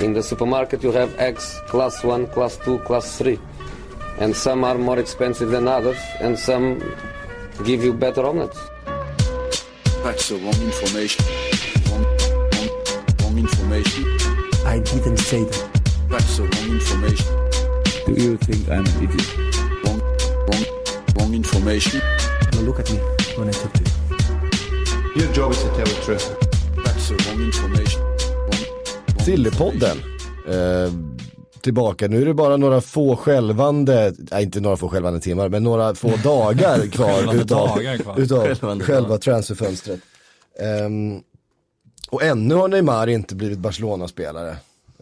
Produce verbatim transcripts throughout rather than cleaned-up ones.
In the supermarket you have eggs class one, class two, class three. And some are more expensive than others and some give you better omelets. That's the wrong information. Wrong, wrong, wrong information. I didn't say that. That's the wrong information. Do you think I'm an idiot? Wrong, wrong, wrong information. Now look at me when I talk to you. Your job is to tell the truth. That's the wrong information. Sillepodden eh, tillbaka. Nu är det bara några få självande, nej, inte några få självande timmar, men några få dagar kvar utav, dagar kvar. utav självande själva dagar. Transferfönstret. Eh, och ännu har Neymar inte blivit Barcelona-spelare.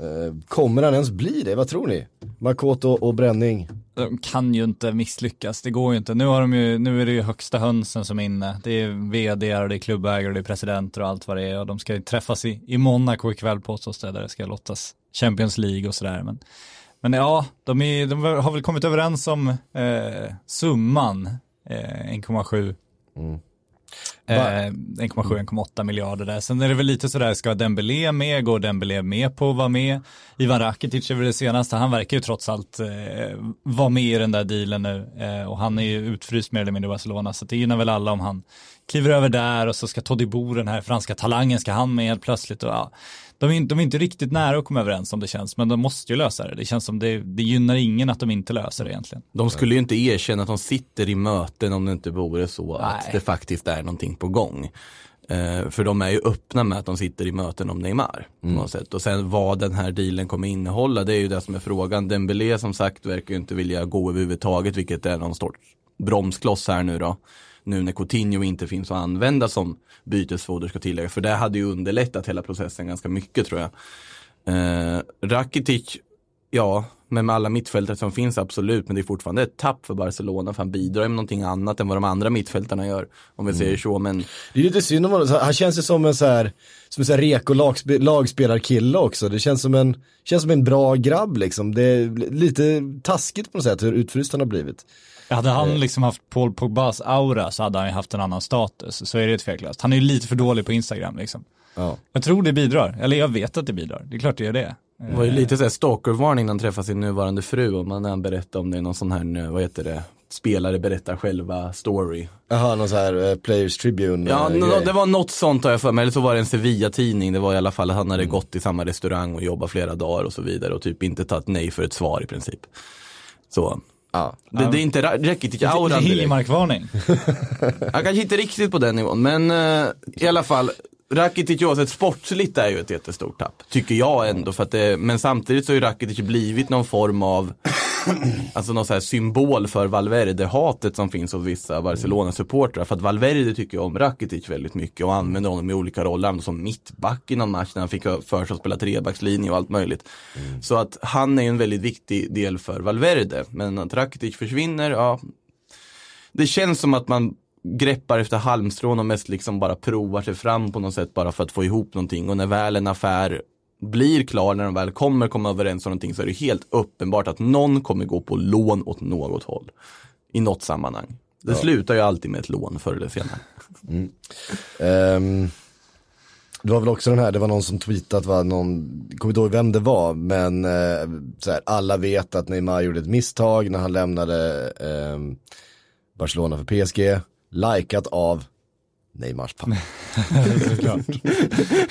Eh, kommer han ens bli det? Vad tror ni? Makoto och Bränning. De kan ju inte misslyckas, det går ju inte. Nu, har de ju, nu är det ju högsta hönsen som är inne. Det är vdar och det är klubbägare och det är presidenter och allt vad det är. Och de ska ju träffas i, i Monaco ikväll på oss där det ska lottas Champions League och sådär. Men, men ja, de, är, de har väl kommit överens om eh, summan eh, ett komma sju mm. Eh, ett komma sju till ett komma åtta miljarder där. Sen är det väl lite sådär, ska Dembélé med? Går Dembélé med på att vara med? Ivan Rakitić är väl det senaste. Han verkar ju trots allt eh, vara med i den där dealen nu eh, och han är ju utfryst mer eller mindre i Barcelona, så det gynnar väl alla om han kliver över där. Och så ska Todibo, den här franska talangen, ska han med helt plötsligt och, ja. de, är, de är inte riktigt nära att komma överens om det känns, men de måste ju lösa det. Det känns som det, det gynnar ingen att de inte löser det egentligen. De skulle ju inte erkänna att de sitter i möten om det inte vore så. Nej. Att det faktiskt är någonting på gång. Eh, för de är ju öppna med att de sitter i möten om Neymar på något sätt. Och sen vad den här dealen kommer innehålla, det är ju det som är frågan. Dembélé som sagt verkar ju inte vilja gå överhuvudtaget, vilket är någon sorts bromskloss här nu då. Nu när Coutinho inte finns att använda som bytesfoder, ska tillägga. För det hade ju underlättat hela processen ganska mycket, tror jag. Eh, Rakitic, ja, men med alla mittfältare som finns, absolut. Men det är fortfarande ett tapp för Barcelona, för han bidrar med någonting annat än vad de andra mittfältarna gör, om vi mm. säger så. Men det är lite synd om honom. Han känns ju som en så här, som en så här reko lagspe- lagspelarkille också. Det känns som en, känns som en bra grabb liksom. Det är lite taskigt på något sätt hur utfryst han har blivit. Hade han liksom haft Paul Pogbas aura så hade han ju haft en annan status. Så är det ett tveklöst. Han är ju lite för dålig på Instagram liksom. Ja. Jag tror det bidrar. Eller jag vet att det bidrar. Det är klart det gör det. Det var ju lite såhär stalkervarning när han träffade sin nuvarande fru. Och man berättar om det är någon sån här, vad heter det, spelare berättar själva story. Jaha, någon sån här eh, Players Tribune. Ja, no, det var något sånt har jag för mig. Eller så var det en Sevilla-tidning. Det var i alla fall att han hade mm. gått i samma restaurang och jobbat flera dagar och så vidare. Och typ inte tagit nej för ett svar i princip. Så... Ja. Det, ja. det är inte Rakitic auran. Det är Hiljemark-varning. Han kanske inte riktigt på den nivån, men uh, i alla fall Rakitic oavsett sportsligt är ju ett jättestort tapp, tycker jag ändå, för att det, men samtidigt så har ju Rakitic blivit någon form av alltså någon så här symbol för Valverde-hatet som finns hos vissa Barcelona-supportrar, för att Valverde tycker om Rakitic väldigt mycket och använder honom i olika roller som mittback i någon match när han fick för sig att spela trebackslinje och allt möjligt. Mm. Så att han är ju en väldigt viktig del för Valverde, men att Rakitic försvinner, ja, det känns som att man greppar efter halmstrån och mest liksom bara provar sig fram på något sätt bara för att få ihop någonting. Och när väl en affär blir klar, när de väl kommer komma överens om någonting, så är det helt uppenbart att någon kommer gå på lån åt något håll i något sammanhang. Det ja. slutar ju alltid med ett lån förr eller senare. Mm. Um, det var väl också den här, det var någon som tweetat, var någon, jag kommer inte ihåg vem det var, men uh, så här, alla vet att Neymar gjorde ett misstag när han lämnade uh, Barcelona för P S G. Likat av Neymars pappa.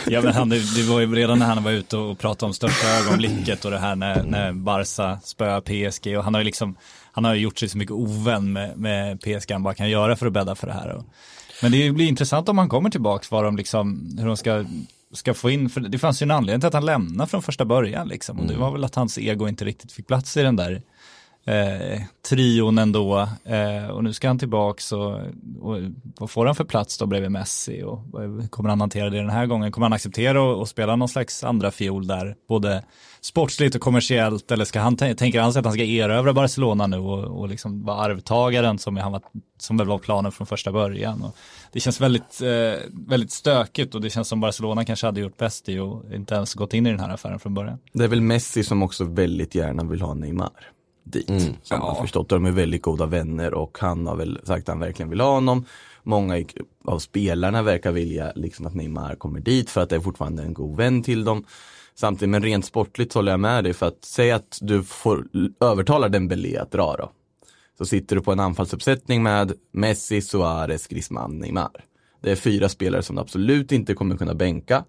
Ja, men han, det var ju redan när han var ute och pratade om största ögonblicket och det här när, när Barca spöar P S G, och han har ju liksom, han har ju gjort sig så mycket ovän med, med P S G han bara kan göra för att bädda för det här. Men det blir intressant om han kommer tillbaka, vad de liksom, hur de ska, ska få in, för det fanns ju en anledning till att han lämnade från första början liksom, och det var väl att hans ego inte riktigt fick plats i den där Eh, trion ändå eh, och nu ska han tillbaka och, och vad får han för plats då bredvid Messi, och, och kommer han hantera det den här gången? Kommer han acceptera och, och spela någon slags andra fiol där, både sportsligt och kommersiellt, eller ska han, tänker han sig att han ska erövra Barcelona nu och, och liksom vara arvtagaren som, han var, som väl var planen från första början? Och det känns väldigt, eh, väldigt stökigt, och det känns som Barcelona kanske hade gjort bäst i och inte ens gått in i den här affären från början. Det är väl Messi som också väldigt gärna vill ha Neymar dit, mm, som ja. har förstått. De är väldigt goda vänner och han har väl sagt att han verkligen vill ha honom. Många av spelarna verkar vilja liksom att Neymar kommer dit för att det är fortfarande en god vän till dem. samtidigt, men rent sportligt håller jag med dig, för att säga att du får övertala Dembélé att dra då. Så sitter du på en anfallsuppsättning med Messi, Suárez, Griezmann, Neymar. Det är fyra spelare som du absolut inte kommer kunna bänka.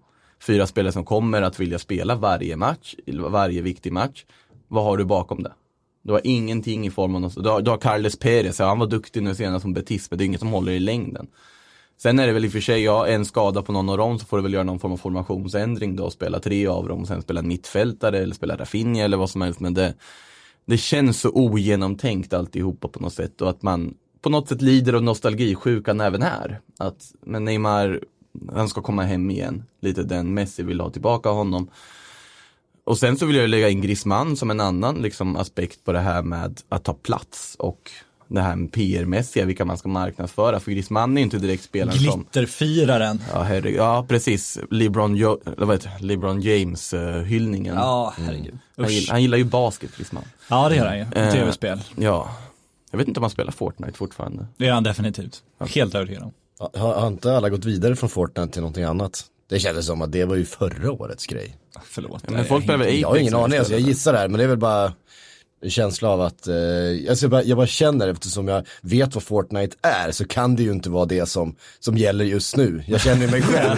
Fyra spelare som kommer att vilja spela varje match, varje viktig match. Vad har du bakom det? Du har ingenting i form av något. Du har, du har Carles Perez, ja, han var duktig nu senast som Betis, men det är inget som håller i längden. Sen är det väl i och för sig, ja, en skada på någon av dem, så får du väl göra någon form av formationsändring då och spela tre av dem och sen spela mittfältare eller spela Rafinha eller vad som helst. Men det, det känns så ogenomtänkt alltihopa på något sätt, och att man på något sätt lider av nostalgisjukan även här. Att, men Neymar, han ska komma hem igen. Lite den Messi vill ha tillbaka honom. Och sen så vill jag lägga in Griezmann som en annan liksom, aspekt på det här med att ta plats och det här med P R-mässiga, vilka man ska marknadsföra. För Griezmann är inte direkt spelaren som... Glitterfiraren. Ja, herregud. Ja, precis. LeBron, jo... LeBron James-hyllningen. Ja, herregud. Mm. Han, han gillar ju basket, Griezmann. Ja, det gör han ju. Eh, T V-spel. Ja. Jag vet inte om han spelar Fortnite fortfarande. Det gör han definitivt. Helt övertygad om. Ja, har inte alla gått vidare från Fortnite till någonting annat? Det kändes som att det var ju förra årets grej. Förlåt. Ja, men folk jag, Apex, jag har ingen aning, alltså, jag gissar det här, men det är väl bara en känsla av att... Eh, alltså jag, bara, jag bara känner, eftersom jag vet vad Fortnite är, så kan det ju inte vara det som, som gäller just nu. Jag känner mig själv.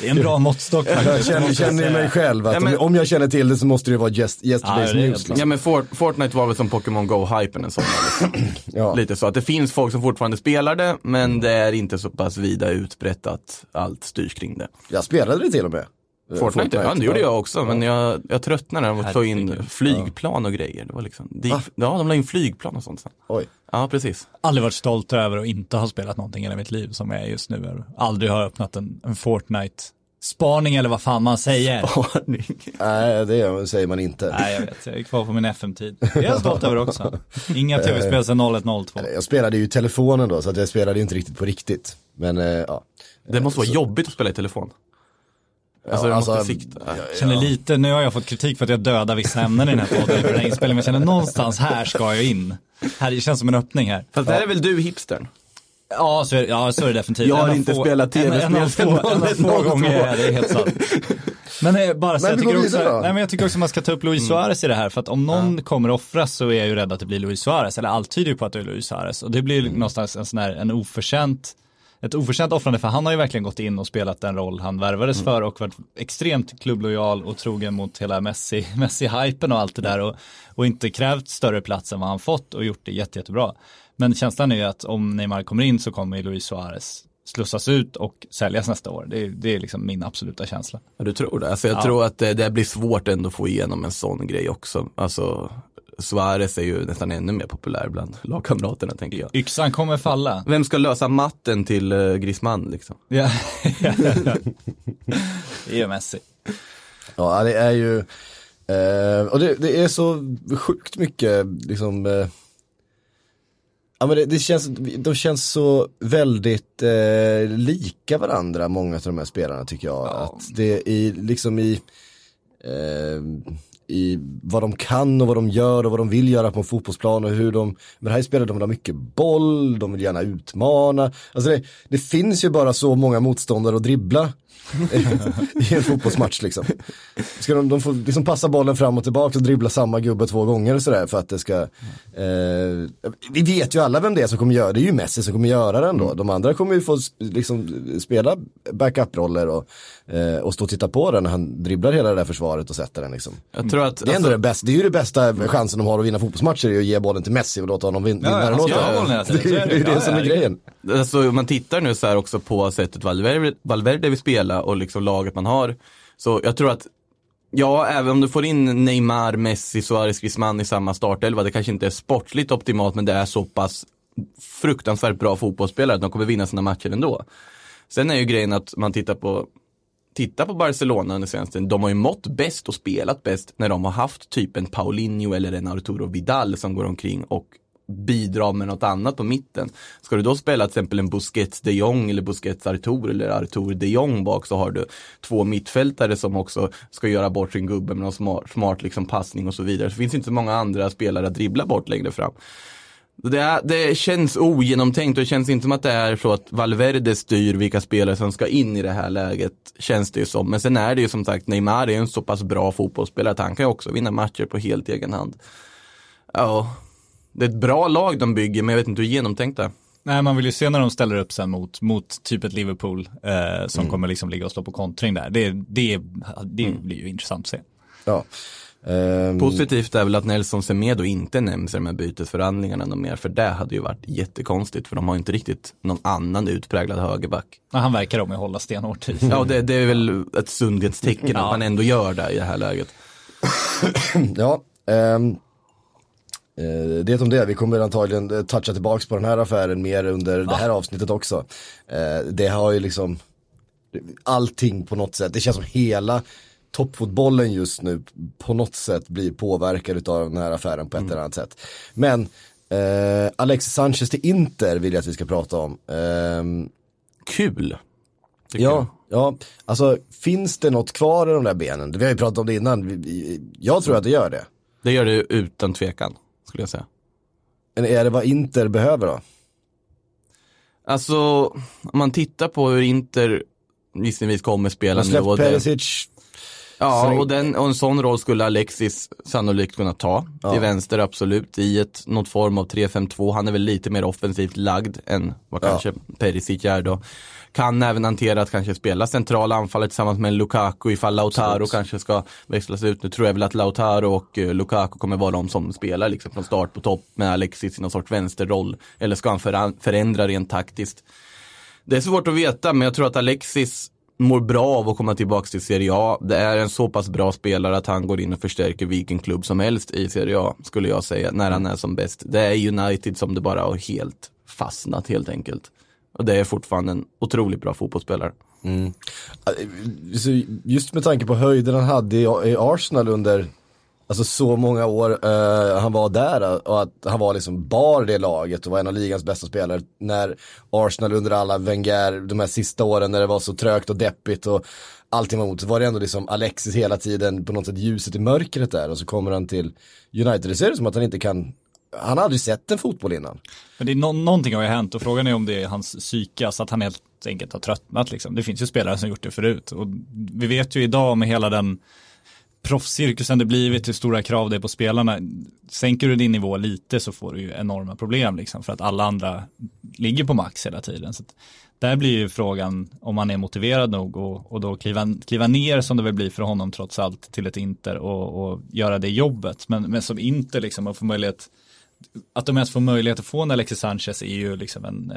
Det är en bra måttstock faktiskt. Jag känner, känner mig själv. Att ja, men, om, om jag känner till det så måste det vara just, yesterday's ja, news. Ja, men Fort, Fortnite var väl som Pokémon Go-hypen en sån. Liksom. Ja. Lite så. Att det finns folk som fortfarande spelar det, men det är inte så pass vida utbrett att allt styrs kring det. Jag spelade det till och med. Fortnite, Fortnite, ja, det gjorde jag också, men jag, jag tröttnade när de tog in flygplan och grejer. Det var liksom, de, ah. Ja, de la in flygplan och sånt sen. Oj. Ja, precis. Aldrig varit stolt över att inte ha spelat någonting i mitt liv som jag är just nu. Aldrig har öppnat en, en Fortnite-spaning eller vad fan man säger. Spaning? Nej, det säger man inte. Nej, jag vet. Jag är kvar på min F M-tid. Det är jag stolt över också. Inga tv-spel sedan noll ett noll två. Jag spelade ju telefonen då, så att jag spelade inte riktigt på riktigt. Men, ja. Det måste vara så... jobbigt att spela i telefon. Alltså, alltså, måste sikta. Ja, ja. Känner lite, nu har jag fått kritik för att jag dödar vissa ämnen i den här podden för den här inspelningen, men jag känner någonstans här ska jag in. Här, det känns som en öppning här. Fast det här är väl du hipstern? Ja, så är, ja, så är det definitivt. Jag har inte få, spelat tv-spel någon gånger, det är helt sant. Men, nej, bara så, men, jag, tycker också, nej, men jag tycker också att man ska ta upp Luis Suárez i det här. För att om någon ja. kommer offras, så är jag ju rädd att det blir Luis Suárez. Eller allt tyder ju på att det är Luis Suárez. Och det blir mm. någonstans en sån här, en oförtjänt... Ett oförtjänt offrande, för han har ju verkligen gått in och spelat den roll han värvades mm. för och varit extremt klubblojal och trogen mot hela Messi, Messi-hypen och allt det där och, och inte krävt större plats än vad han fått och gjort det jätte, jättebra. Men känslan är ju att om Neymar kommer in så kommer Luis Suárez slussas ut och säljas nästa år. Det är, det är liksom min absoluta känsla. Ja, du tror det? Alltså jag ja. tror att det, det blir svårt ändå att få igenom en sån grej också. Alltså... Suárez är ju nästan ännu mer populär bland lagkamraterna, tänker jag. Yxan kommer falla. Vem ska lösa matten till uh, Griezmann, liksom? Ja, det är Messi. Ja, det är ju... Eh, och det, det är så sjukt mycket, liksom... Eh, ja, men det, det känns, de känns så väldigt eh, lika varandra, många av de här spelarna, tycker jag. Ja. Att det är liksom i... Eh, i vad de kan och vad de gör och vad de vill göra på en fotbollsplan och hur de, men här spelar de där mycket boll, de vill gärna utmana, alltså det, det finns ju bara så många motståndare att dribbla i en fotbollsmatch liksom. Ska de, de får liksom passa bollen fram och tillbaka och dribbla samma gubbe två gånger sådär för att det ska eh, vi vet ju alla vem det är som kommer göra det, är ju Messi som kommer göra den då, mm. de andra kommer ju få liksom spela backup-roller och, eh, och stå och titta på den när han dribblar hela det där försvaret och sätter den liksom. Jag tror att, det är ändå alltså, det bästa, det är ju det bästa chansen de har att vinna fotbollsmatcher, är att ge bollen till Messi och låta honom vinna, ja, alltså, ja, det, det, det är ju det som är grejen. Alltså man tittar nu så här också på sättet Valverde, Valverde vi spelar och liksom laget man har. Så jag tror att ja, även om du får in Neymar, Messi, Suárez, Griezmann i samma startelva, det kanske inte är sportligt optimalt, men det är så pass fruktansvärt bra fotbollsspelare att de kommer vinna sina matcher ändå. Sen är ju grejen att man tittar på tittar på Barcelona under senaste, de har ju mått bäst och spelat bäst när de har haft typ en Paulinho eller en Arturo Vidal som går omkring och bidra med något annat på mitten. Ska du då spela till exempel en Busquets de Jong eller Busquets Artur eller Artur de Jong bak, så har du två mittfältare som också ska göra bort sin gubbe med någon smart, smart liksom passning och så vidare. Så finns inte så många andra spelare att dribbla bort längre fram. Det, det känns ogenomtänkt och det känns inte som att det är så att Valverde styr vilka spelare som ska in i det här läget, känns det ju som. Men sen är det ju som sagt, Neymar är ju en så pass bra fotbollsspelare att han kan ju också vinna matcher på helt egen hand. Ja, det är ett bra lag de bygger, men jag vet inte hur genomtänkt det är. Nej, man vill ju se när de ställer upp sen mot, mot typ ett Liverpool eh, som mm. kommer liksom ligga och slå på kontring där. Det, det, det mm. blir ju intressant att se. Ja. Um... Positivt är väl att Nelson Semedo inte nämns i de här bytesförhandlingarna någon mer, för det hade ju varit jättekonstigt, för de har ju inte riktigt någon annan utpräglad högerback. Ja, han verkar om att hålla stenhårt i. Ja, det, det är väl ett sundhetstecken ja. Att man ändå gör det i det här läget. ja, um... Det är om det. Vi kommer antagligen toucha tillbaks på den här affären mer under Va? det här avsnittet också. Det har ju liksom allting på något sätt. Det känns som hela toppfotbollen just nu på något sätt blir påverkad av den här affären på ett mm. eller annat sätt. Men eh, Alexis Sanchez till Inter vill jag att vi ska prata om. Eh, Kul! Ja, jag. ja, alltså finns det något kvar i de där benen? Vi har ju pratat om det innan. Jag tror att det gör det. Det gör det utan tvekan, skulle jag säga. Men är det vad Inter behöver då? Alltså, om man tittar på hur Inter visserligen kommer spela nu. Och Perisic. Ja, och, den, och en sån roll skulle Alexis sannolikt kunna ta. Ja. Till vänster, absolut. I ett, något form av tre fem två. Han är väl lite mer offensivt lagd än vad kanske ja. Perisic är då. Kan även hantera att kanske spela centrala anfallet tillsammans med Lukaku ifall Lautaro absolut. kanske ska växlas ut. Nu tror jag väl att Lautaro och eh, Lukaku kommer vara de som spelar liksom från start på topp med Alexis i någon sorts vänsterroll. Eller ska han föran- förändra rent taktiskt? Det är svårt att veta, men jag tror att Alexis mår bra av att komma tillbaka till Serie A. Det är en så pass bra spelare att han går in och förstärker vilken klubb som helst i Serie A, skulle jag säga, när han är som bäst. Det är United som det bara har helt fastnat helt enkelt. Och det är fortfarande en otroligt bra fotbollsspelare. Mm. Så just med tanke på höjden han hade i Arsenal under alltså så många år uh, han var där, och att han var liksom bar det laget och var en av ligans bästa spelare när Arsenal under alla Wenger, de här sista åren när det var så trögt och deppigt och allting var emot, så var det ändå liksom Alexis hela tiden på något sätt ljuset i mörkret där, och så kommer han till United. Det ser ut som att han inte kan. Han har aldrig sett en fotboll innan. Men det är no- någonting har ju hänt, och frågan är om det är hans psyka, så att han helt enkelt har tröttnat liksom. Det finns ju spelare som gjort det förut, och vi vet ju idag med hela den proffscirkusen det blivit, hur stora krav det är på spelarna. Sänker du din nivå lite så får du ju enorma problem liksom, för att alla andra ligger på max hela tiden. Så att där blir ju frågan om man är motiverad nog och, och då kliva, kliva ner som det väl blir för honom trots allt till ett Inter och, och göra det jobbet. Men, men som Inter liksom, man får möjlighet att de ens får möjlighet att få en Alexis Sanchez är ju liksom en, eh,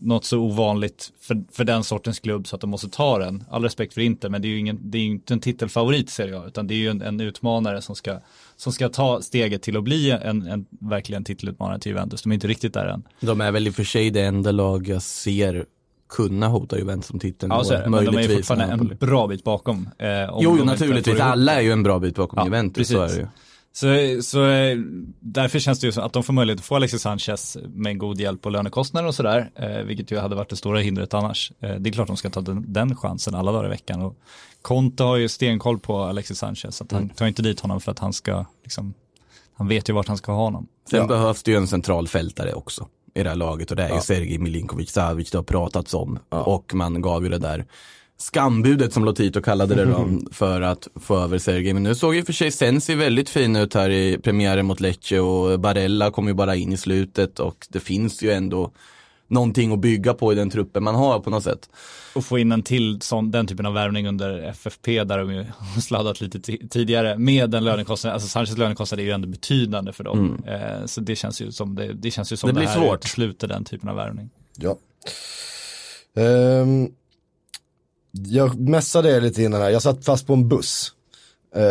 något så ovanligt för, för den sortens klubb så att de måste ta den. All respekt för Inter, men det är ju ingen, det är inte en titelfavorit ser jag, utan det är ju en, en utmanare som ska, som ska ta steget till att bli en, en verkligen titelutmanare till Juventus. De är inte riktigt där än. De är väl i och för sig det enda lag jag ser kunna hota Juventus som titeln. Ja, så är det. Men de är ju fortfarande en bra bit bakom. Eh, jo, jo naturligtvis. Alla är ju en bra bit bakom ja, Juventus, precis. Så är det ju. Så, så därför känns det ju som att de får möjlighet att få Alexis Sanchez med god hjälp på lönekostnader och sådär, eh, vilket ju hade varit det stora hindret annars. Eh, det är klart de ska ta den, den chansen alla dagar i veckan, och Conte har ju stenkoll på Alexis Sanchez, så att han mm. tar inte dit honom för att han ska liksom, han vet ju vart han ska ha honom. Sen ja. behövs det ju en central fältare också i det här laget, och det är ju ja. Sergej Milinković-Savić det har pratats om ja. och man gav ju det där skambudet som Lotito kallade det då för att få över Sergej. Men nu såg ju för sig Sensi väldigt fin ut här i premiären mot Lecce, och Barella kom ju bara in i slutet, och det finns ju ändå någonting att bygga på i den truppen man har på något sätt. Och få in en till sån, den typen av värvning under F F P där de ju sladdat lite t- tidigare med den lönekostnaden. Alltså Sanchez lönekostnad är ju ändå betydande för dem. Mm. Eh, så det känns ju som det, det känns ju som det, det blir här svårt. Slutar den typen av värvning. Ja. Um... Jag mässade er lite innan här. Jag satt fast på en buss eh,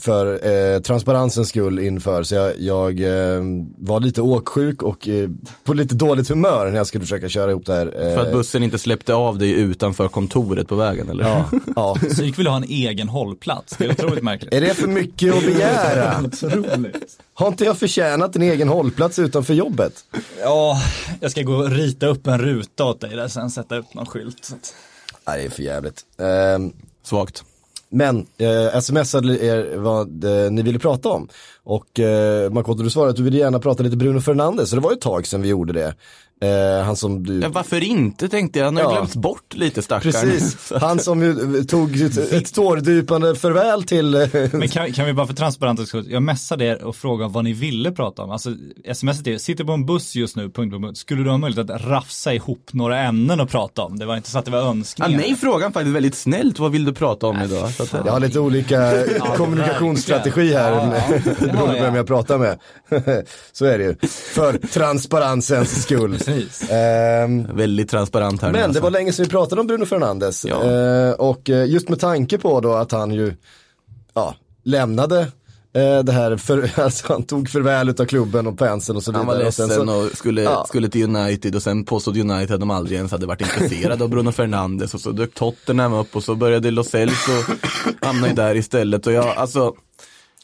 för eh, transparensens skull inför. Så jag, jag eh, var lite åksjuk och eh, på lite dåligt humör när jag skulle försöka köra ihop det här. Eh. För att bussen inte släppte av dig utanför kontoret på vägen, eller? Ja, ja. Så jag vill ha en egen hållplats. Det är otroligt märkligt. Är det för mycket att begära? Otroligt. Har inte jag förtjänat en egen hållplats utanför jobbet? Ja, jag ska gå och rita upp en ruta åt dig där, sen sätta upp någon skylt. Så att... Nej, det är för jävligt. Um, Svagt. Men eh, smsade er vad eh, ni ville prata om. Och eh, Makoto, du svarade att du ville gärna prata lite Bruno Fernandes. Så det var ju ett tag sedan vi gjorde det. Eh, han som du... ja, varför inte, tänkte jag. Han har ja. glömt bort lite, stackaren. Precis, han som ju tog ett, ett tårdupande farväl till... Men kan, kan vi bara för transparent, jag messade er och frågade vad ni ville prata om. Alltså smset är, sitter på en buss just nu, punkt på punkt. Skulle du ha möjlighet att rafsa ihop några ämnen och prata om? Det var inte så att det var önskningar. Ja, nej, frågan faktiskt väldigt snällt. Vad vill du prata om äh, idag? Så att, jag har lite olika kommunikationsstrategi här. Ja, ja. Beroende på vem jag pratar med. Så är det ju. För transparensens skull. Um, väldigt transparent här. Men alltså, det var länge sedan vi pratade om Bruno Fernandes. Ja. uh, Och just med tanke på då att han ju ja, lämnade uh, det här för, alltså, han tog förväl av klubben och penseln och så vidare. Han var ledsen och, sen, så, och skulle, ja. skulle till United. Och sen påstod United att de aldrig ens hade varit intresserade av Bruno Fernandes. Och så dök Tottenham upp och så började Lo Celso och hamnade där istället. Och jag, alltså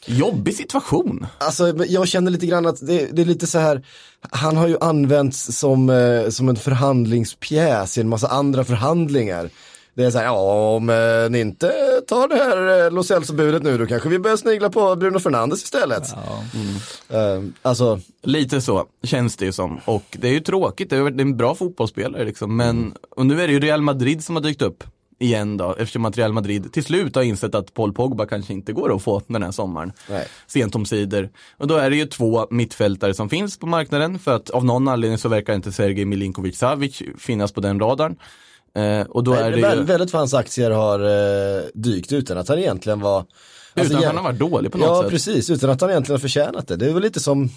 jobbig situation. Alltså jag känner lite grann att det, det är lite så här. Han har ju använts som, eh, som en förhandlingspjäs i en massa andra förhandlingar. Det är så här, ja, om eh, ni inte tar det här eh, Lo Celso-budet nu, då kanske vi börjar snigla på Bruno Fernandes istället. Ja. Mm. Eh, alltså. Lite så känns det ju som. Och det är ju tråkigt, det är en bra fotbollsspelare liksom. Men, mm. och nu är det ju Real Madrid som har dykt upp igen då, eftersom att Real Madrid till slut har insett att Paul Pogba kanske inte går att få den här sommaren. Nej. Sent om sidor. Och då är det ju två mittfältare som finns på marknaden, för att av någon anledning så verkar inte Sergej Milinković-Savić finnas på den radarn. Eh, och då Nej, är det väldigt, ju... väldigt för hans aktier har eh, dykt utan att han egentligen var... Alltså, utan att han har varit dålig på något ja, sätt. Ja, precis. Utan att han egentligen har förtjänat det. Det är väl lite som...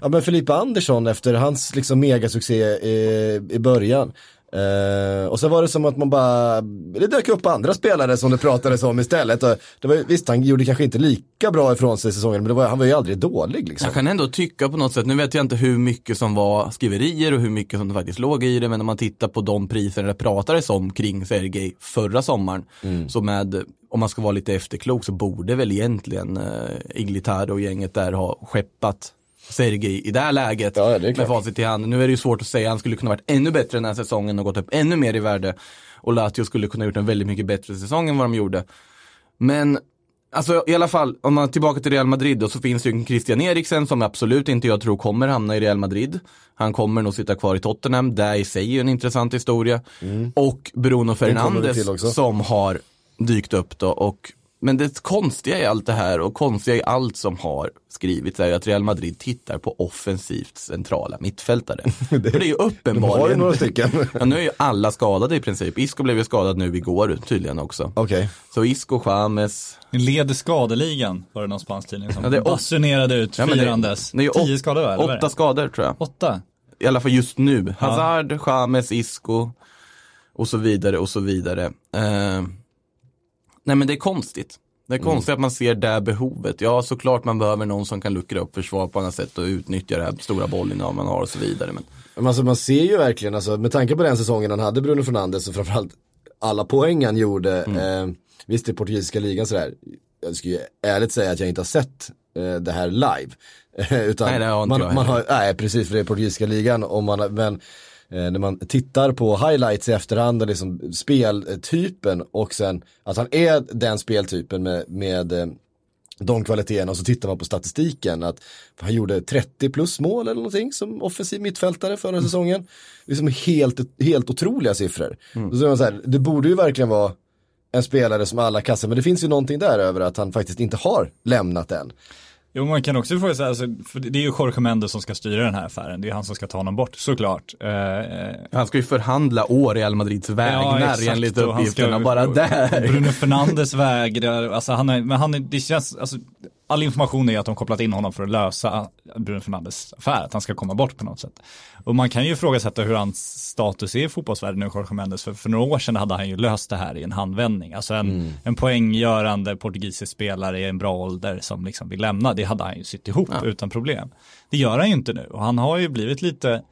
Ja, men Filippa Andersson efter hans liksom megasuccé i, i början... Uh, och så var det som att man bara, det dök upp andra spelare som det pratades om istället. Och det var, visst, han gjorde kanske inte lika bra ifrån sig i säsongen, men det var, han var ju aldrig dålig liksom. Jag kan ändå tycka på något sätt, nu vet jag inte hur mycket som var skriverier och hur mycket som det faktiskt låg i det, men när man tittar på de priserna det pratades om kring Sergej förra sommaren, mm. så med, om man ska vara lite efterklok, så borde väl egentligen uh, Iglitaro och gänget där ha skeppat Sergej i det här läget, ja, det med facit i hand. Nu är det ju svårt att säga, han skulle kunna varit ännu bättre den här säsongen och gått upp ännu mer i värde, och Lazio skulle kunna gjort en väldigt mycket bättre säsong än vad de gjorde. Men alltså i alla fall, om man är tillbaka till Real Madrid då, så finns det ju en Christian Eriksen som absolut inte jag tror kommer hamna i Real Madrid. Han kommer nog sitta kvar i Tottenham, där i sig är en intressant historia. Mm. Och Bruno Fernandes som har dykt upp då. Och men det konstiga i allt det här och konstiga i allt som har skrivits är ju att Real Madrid tittar på offensivt centrala mittfältare. det, det är ju uppenbarligen. De har ju några ja, nu är ju alla skadade i princip. Isco blev ju skadad nu igår tydligen också. Okej. Okay. Så Isco, James. Leder skadeligan var det någon spansk tidning som ja, det basunerade ut ja, firandes. Det, det är Tio åt, skador, eller? Åtta skador tror jag. Åtta? I alla fall just nu. Ja. Hazard, James, Isco och så vidare och så vidare. Uh, Nej, men det är konstigt. Det är konstigt mm. att man ser det behovet. Ja, såklart man behöver någon som kan luckra upp försvar på annat sätt och utnyttja det här stora bollinnehavet man har och så vidare. Men alltså, man ser ju verkligen, alltså, med tanke på den säsongen han hade Bruno Fernandes och framförallt alla poäng han gjorde, mm. eh, visst i portugisiska ligan sådär, jag skulle ju ärligt säga att jag inte har sett eh, det här live. Utan nej, det har inte man, jag man har, nej, precis, för det är portugisiska ligan. Och man, men... när man tittar på highlights i efterhand och liksom speltypen och sen att han är den speltypen med, med de kvaliteterna, och så tittar man på statistiken att han gjorde trettio plus mål eller någonting som offensiv mittfältare förra mm. säsongen. Det är som helt, helt otroliga siffror. Mm. Så man så här, det borde ju verkligen vara en spelare som alla kassar, men det finns ju någonting där över att han faktiskt inte har lämnat än. Jo, man kan också fråga sig, alltså, för det är ju Jorge Mendes som ska styra den här affären. Det är han som ska ta honom bort, såklart. Eh, han ska ju förhandla år i Real Madrids vägnar, ja, exakt, enligt uppgifterna, ska, bara där. Bruno Fernandes vägrar, alltså han är, men han är, det känns, alltså, all information är att de kopplat in honom för att lösa Bruno Fernandes affär, att han ska komma bort på något sätt. Och man kan ju ifrågasätta hur hans status är i fotbollsvärlden nu, Jorge Mendes, för, för några år sedan hade han ju löst det här i en handvändning. Alltså en, mm. en poänggörande portugisisk spelare i en bra ålder som liksom vill lämna, det hade han ju sitt ihop ja. utan problem. Det gör han ju inte nu, och han har ju blivit lite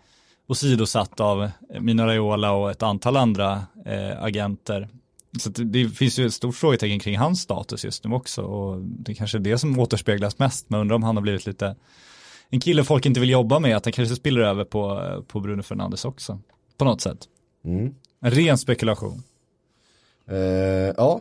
åsidosatt av Mino Raiola och ett antal andra eh, agenter. Så det finns ju ett stort frågetecken kring hans status just nu också, och det är kanske är det som återspeglas mest. Men undrar om han har blivit lite en kille folk inte vill jobba med, att han kanske spiller över på, på Bruno Fernandes också på något sätt. Mm. En ren spekulation. Uh, ja,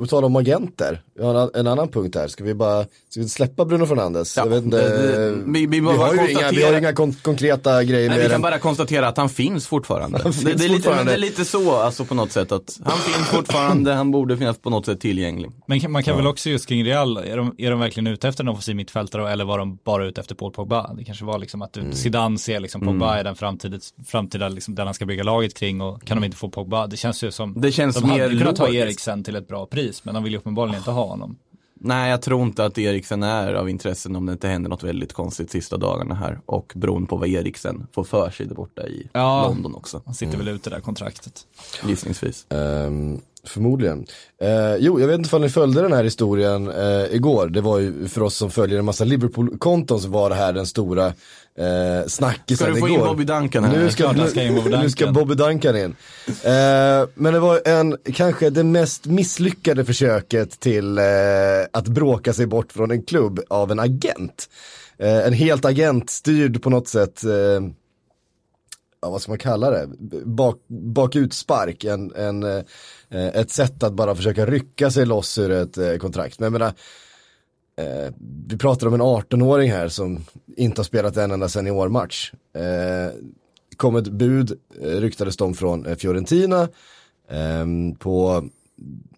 på tal om agenter. Jag har en annan punkt här. Ska vi bara ska vi släppa Bruno Fernandes? Ja, jag vet inte, det, det, vi, vi, vi, har ju inga, vi har inga kon- konkreta grejer. Nej, vi kan än... bara konstatera att han finns fortfarande. Han finns det, det, är fortfarande. Lite, det är lite så alltså, på något sätt att han finns fortfarande. Han borde finnas på något sätt tillgänglig. Men man kan ja. väl också just kring Real. Är de, är de verkligen ute efter en offensiv mittfältare eller var de bara ute efter Paul Pogba? Det kanske var liksom att mm. Zidane ser liksom Pogba mm. är den framtida, framtida liksom, där han ska bygga laget kring och kan mm. de inte få Pogba? Det känns ju som det känns de hade kunnat ta Eriksen till ett bra pris, men de vill ju uppenbarligen inte ha honom. Nej, jag tror inte att Eriksen är av intressen om det inte händer något väldigt konstigt sista dagarna här. Och beroende på vad Eriksen får för sig där borta i ja, London också. Han sitter mm. väl ute där kontraktet. Gissningsvis. Um, förmodligen. Uh, jo, jag vet inte om ni följde den här historien uh, igår. Det var ju för oss som följer en massa Liverpool-konton så var det här den stora uh, snackisen igår. Ska du få igår. in Bobby Duncan här? Nu ska, nu, ska, in Bobby Duncan. Nu ska Bobby Duncan in. Uh, men det var en, kanske det mest misslyckade försöket till uh, att bråka sig bort från en klubb av en agent. Uh, en helt agent styrd på något sätt... Uh, Ja, vad ska man kalla det? Bak, bakutspark. En, en, eh, ett sätt att bara försöka rycka sig loss ur ett eh, kontrakt. Men jag menar, eh, vi pratar om en arton-åring här som inte har spelat en enda seniormatch. Eh, kom ett bud, eh, ryktades de från eh, Fiorentina eh, på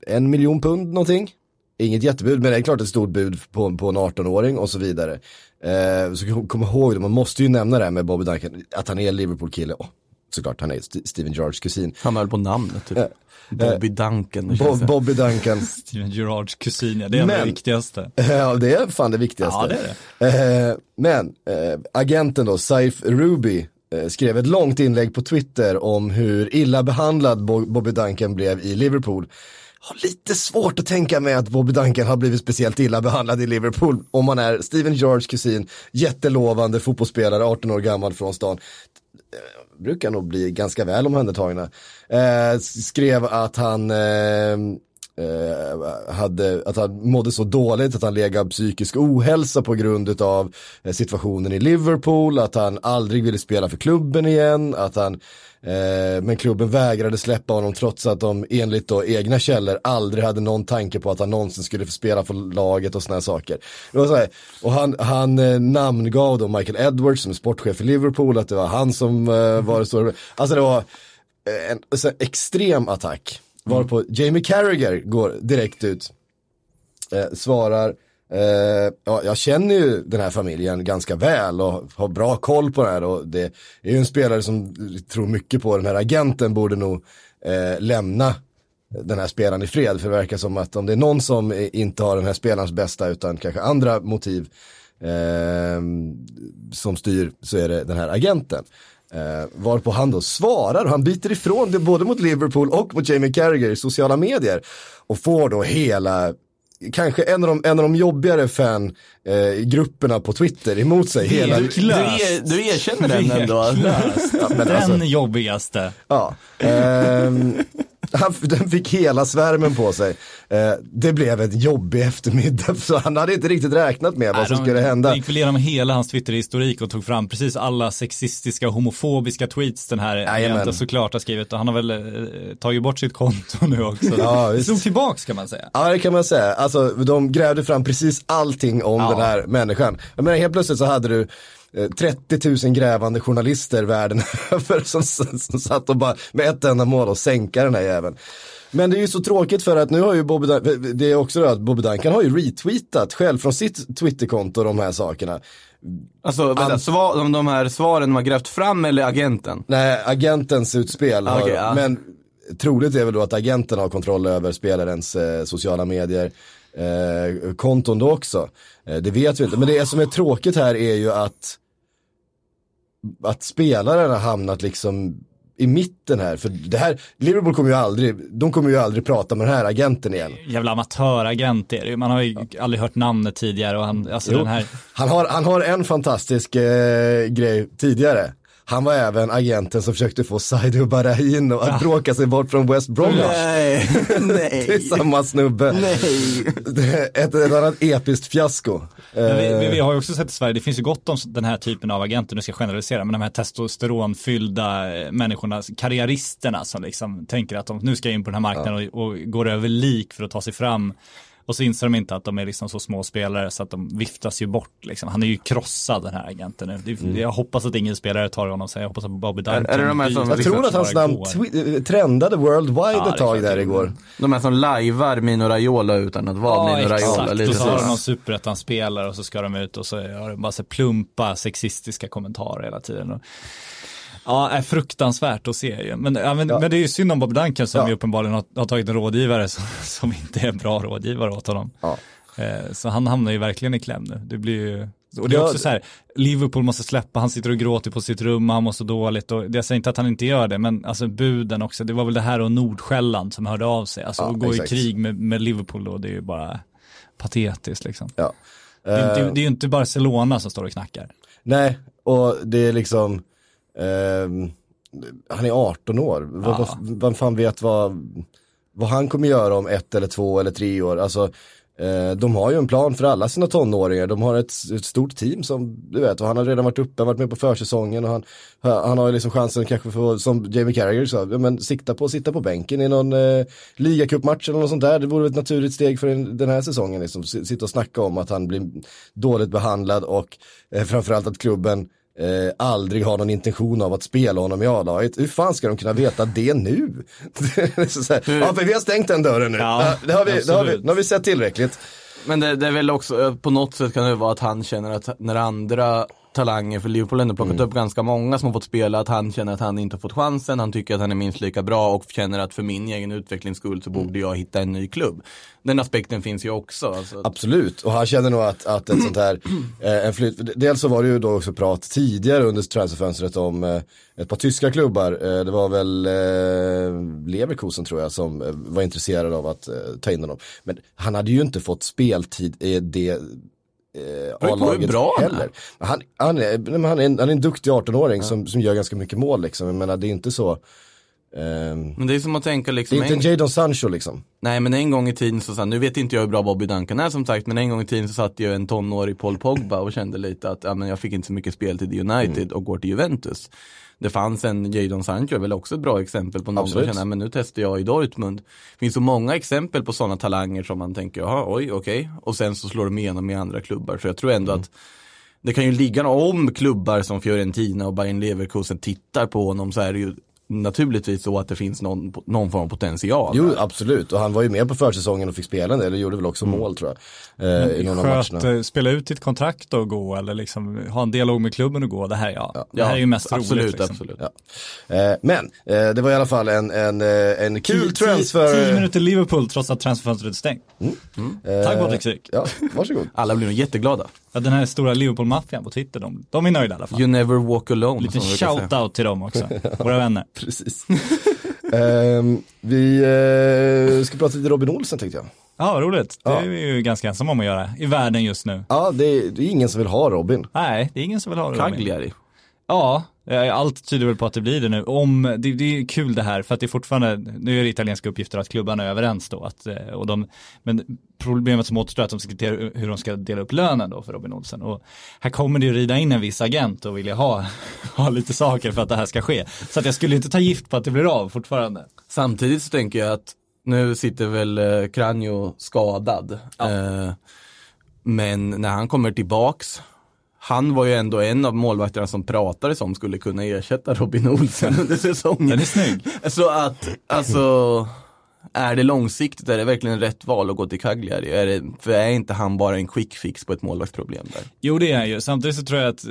en miljon pund någonting. Inget jättebud, men det är klart ett stort bud på, på en arton-åring och så vidare. Eh, så kom ihåg det, man måste ju nämna det här med Bobby Duncan, att han är Liverpool-kille. Oh, såklart, han är St- Steven Gerrards kusin. Han höll på namnet, typ. Eh, Bobby Duncan. Eh, Bo- Bobby Duncan. Steven Gerrards kusin, ja, det är men, det viktigaste. Ja, det är fan det viktigaste. Ja, det är det. Eh, men eh, agenten då, Saif Ruby, eh, skrev ett långt inlägg på Twitter om hur illa behandlad Bo- Bobby Duncan blev i Liverpool. Har lite svårt att tänka med att Bobby Duncan har blivit speciellt illa behandlad i Liverpool om man är Steven Gerrards kusin, jättelovande fotbollsspelare, arton år gammal från stan. Brukar nog bli ganska väl omhändertagna. Eh, skrev att han eh, eh, hade att han mådde så dåligt att han led av psykisk ohälsa på grund av situationen i Liverpool, att han aldrig ville spela för klubben igen, att han men klubben vägrade släppa honom trots att de enligt då egna källor aldrig hade någon tanke på att han någonsin skulle få spela för laget och såna här saker. Det var så här. Och han, han namngav då Michael Edwards som sportchef i Liverpool, att det var han som mm. var det stora. Alltså det var en, en extrem attack. Varpå mm. Jamie Carragher går direkt ut, eh, svarar Uh, ja, jag känner ju den här familjen ganska väl och har bra koll på det här, och det är ju en spelare som tror mycket på den här agenten, borde nog uh, lämna den här spelaren i fred, för det verkar som att om det är någon som inte har den här spelarens bästa utan kanske andra motiv uh, som styr, så är det den här agenten. Uh, varpå han då svarar, och han biter ifrån det både mot Liverpool och mot Jamie Carragher i sociala medier, och får då hela kanske en av de, en av de jobbigare fan-grupperna eh, på Twitter emot sig. Hela... Du, er, du erkänner den ändå. Ja, men den alltså, jobbigaste. Ja. Eh, han, den fick hela svärmen på sig. Eh, det blev ett jobbig eftermiddag, så han hade inte riktigt räknat med vad Nej, som de, skulle hända. Han gick väl igenom hela hans Twitter-historik och tog fram precis alla sexistiska, homofobiska tweets den här agenten såklart har skrivit. Och han har väl eh, tagit bort sitt konto nu också. Ja, det slog tillbaks, kan man säga. Ja, det kan man säga. Alltså, de grävde fram precis allting om ja. den här människan. Jag menar, helt plötsligt så hade du trettio tusen grävande journalister världen över som, som satt och bara med ett enda mål och sänka den här jäveln. Men det är ju så tråkigt, för att nu har ju Bobby Duncan, det är också att Bobby Duncan har ju retweetat själv från sitt Twitterkonto de här sakerna. Alltså vänta, An- svar, de här svaren de har grävt fram, eller agenten? Nej, agentens utspel. Har, okay, ja. Men troligt är väl då att agenten har kontroll över spelarens eh, sociala medier. Eh, konton då också. Eh, det vet vi inte. Men det som är tråkigt här är ju att att spelaren har hamnat liksom i mitten här, för det här Liverpool kommer ju aldrig, de kommer ju aldrig prata med den här agenten igen. Jävla amatöragent är det. Man har ju ja. aldrig hört namnet tidigare, och han alltså jo, den här han har han har en fantastisk eh, grej tidigare. Han var även agenten som försökte få Sadio Barahino att ja. bråka sig bort från West Bromwich. Nej, nej. Det är samma snubbe. Nej. Ett, ett annat episkt fiasko. Vi, vi, vi har ju också sett i Sverige, det finns ju gott om den här typen av agenter, nu ska jag generalisera, men de här testosteronfyllda människorna, karriäristerna som liksom tänker att de nu ska in på den här marknaden ja. och, och går över lik för att ta sig fram. Och så inser de inte att de är liksom så små spelare så att de viftas ju bort. Liksom. Han är ju krossad, den här agenten nu. Mm. Jag hoppas att ingen spelare tar honom. Så jag hoppas att Bobby Duncan... Är, är det de här som jag liksom tror att hans namn tw- trendade worldwide ja, ett tag där igår. De här som lajvar Mino Raiola utan att vara ja, Mino Raiola. Exakt, och så har de någon superettan-spelare och så ska de ut och så har de bara så plumpa sexistiska kommentarer hela tiden. Och... Ja, är fruktansvärt att se ju. Men, ja, men, ja. men det är ju synd om Bob Duncan som ja. ju uppenbarligen har, har tagit en rådgivare som, som inte är en bra rådgivare åt honom. Ja. Eh, så han hamnar ju verkligen i kläm nu. Det blir ju... Och det är också så här, Liverpool måste släppa, han sitter och gråter på sitt rum och han mår så dåligt. Och jag säger inte att han inte gör det, men alltså buden också. Det var väl det här och Nordsjälland som hörde av sig. Alltså ja, att gå exakt. i krig med, med Liverpool då, det är ju bara patetiskt liksom. Ja. Det, det, det är ju inte Barcelona som står och knackar. Nej, och det är liksom... Uh, han är arton år. Ja. Vem fan vet vad, vad han kommer göra om ett eller två eller tre år. Alltså, uh, de har ju en plan för alla sina tonåringar. De har ett, ett stort team som du vet. Och han har redan varit uppe, varit med på försäsongen. Och han, han har ju liksom chansen kanske för, som Jamie Carragher sa, men sikta på att sitta på bänken i någon uh, ligacupmatch eller något sånt där. Det vore ett naturligt steg för en, den här säsongen. Liksom. Sitta och snacka om att han blir dåligt behandlad och uh, framförallt att klubben Eh, aldrig har någon intention av att spela honom i A-laget. Hur fan ska de kunna veta det nu? det så så här, ja, för vi har stängt den dörren nu. Ja, det har vi, det har vi, det har vi sett tillräckligt. Men det, det är väl också, på något sätt kan det vara att han känner att när andra talanger för Liverpool ändå plockat mm. upp ganska många som har fått spela, att han känner att han inte har fått chansen, han tycker att han är minst lika bra och känner att för min egen utvecklings skull så borde jag hitta en ny klubb. Den aspekten finns ju också. Alltså. Absolut, och han känner nog att, att ett sånt här eh, en flytt, dels så var det ju då också prat tidigare under transferfönstret om eh, ett par tyska klubbar, eh, det var väl eh, Leverkusen tror jag som eh, var intresserad av att eh, ta in honom, men han hade ju inte fått speltid i det A-laget bra, heller. Han, han, är, han, är en, han är en duktig arton-åring ja. som, som gör ganska mycket mål liksom. Jag menar, det är inte så um, men det är som att tänka liksom, det är inte en Jadon Sancho liksom. Nej, men en gång i tiden så sa, nu vet inte jag hur bra Bobby Duncan är som sagt, men en gång i tiden så satt jag en tonårig Paul Pogba och kände lite att ja, men jag fick inte så mycket spel till United mm. och går till Juventus. Det fanns en Jadon Sancho, väl också ett bra exempel på någon som känner, men nu testar jag i Dortmund. Det finns så många exempel på sådana talanger som man tänker, jaha, oj, okej. Okay. Och sen så slår de igenom i andra klubbar. Så jag tror ändå mm. att det kan ju ligga om klubbar som Fiorentina och Bayern Leverkusen tittar på honom, så är det ju naturligtvis så att det finns någon, någon form av potential. Jo, där. Absolut. Och han var ju med på försäsongen och fick spela det, eller gjorde väl också mm. mål tror jag. Eh, i någon av matcherna. Spela ut ditt kontrakt och gå, eller liksom ha en dialog med klubben och gå. Det här, ja. Ja. Det här är ju mest absolut, roligt. Liksom. Absolut. Ja. Eh, men eh, det var i alla fall en, en, en kul tio, transfer. tio minuter Liverpool trots att transferfönstret är stängt. Mm. Mm. Eh, Tack Patrik Syk. Ja, varsågod. Alla blir nog jätteglada. Ja, den här stora Liverpool-maffian på Twitter, de, de är nöjda i alla fall. You never walk alone. Lite shout-out till dem också. Våra vänner. Precis. um, vi uh, ska prata lite Robin Olsen tänkte jag. Ja, roligt. Det ja. är ju ganska ensam om att göra i världen just nu. Ja, det är, det är ingen som vill ha Robin. Nej, det är ingen som vill ha Robin. Cagliari. Ja, allt tyder väl på att det blir det nu. Om, det, det är kul det här, för att det är fortfarande, nu är det italienska uppgifter att klubbarna är överens då. Att, och de, men problemet som återstår är att de ska titta hur de ska dela upp lönen då för Robin Olsen. Och här kommer det ju rida in en viss agent och vilja ha, ha lite saker för att det här ska ske. Så att jag skulle inte ta gift på att det blir av fortfarande. Samtidigt så tänker jag att nu sitter väl Kranjo skadad. Ja. Men när han kommer tillbaks... Han var ju ändå en av målvakterna som pratade som skulle kunna ersätta Robin Olsen under säsongen. Den är snygg. Så att, alltså, är det långsiktigt, är det verkligen rätt val att gå till Cagliari? Är det, för är inte han bara en quick fix på ett målvaktsproblem där? Jo, det är han ju. Samtidigt så tror jag att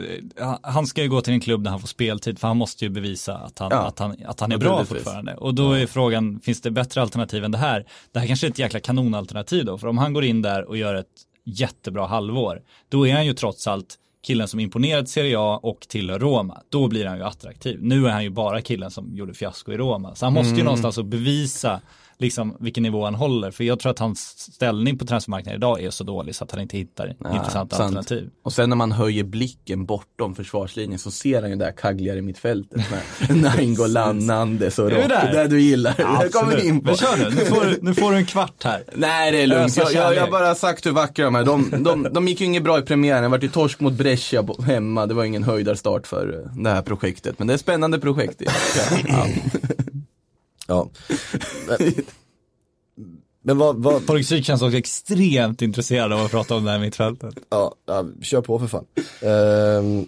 han ska ju gå till en klubb där han får speltid, för han måste ju bevisa att han, ja, att han, att han är bra fortfarande. Och då är frågan, finns det bättre alternativ än det här? Det här kanske är ett jäkla kanonalternativ då, för om han går in där och gör ett jättebra halvår, då är han ju trots allt killen som imponerat Serie A och tillhör Roma. Då blir han ju attraktiv. Nu är han ju bara killen som gjorde fiasko i Roma. Så han måste ju mm. någonstans bevisa liksom vilken nivå han håller. För jag tror att hans ställning på transfermarknaden idag är så dålig så att han inte hittar ja, intressanta sant. alternativ. Och sen när man höjer blicken bortom försvarslinjen så ser han ju där kaggligare i mittfältet med Nainggolan, Nandes och Rock. Det där du gillar. Ja, där kommer vi in på. Men kör nu. Nu, får du, nu får du en kvart här. Nej, det är lugnt. Jag, jag, jag har bara sagt hur vackra de är. De, de, de, de gick ju inget bra i premiären. Det var ju torsk mot Brescia hemma. Det var ingen höjdarstart för det här projektet. Men det är ett spännande projekt. Ja. Ja. Men, men vad, vad... Porgsvik känns också extremt intresserad av att prata om det här mittfältet. Ja, ja, kör på för fan. Ehm,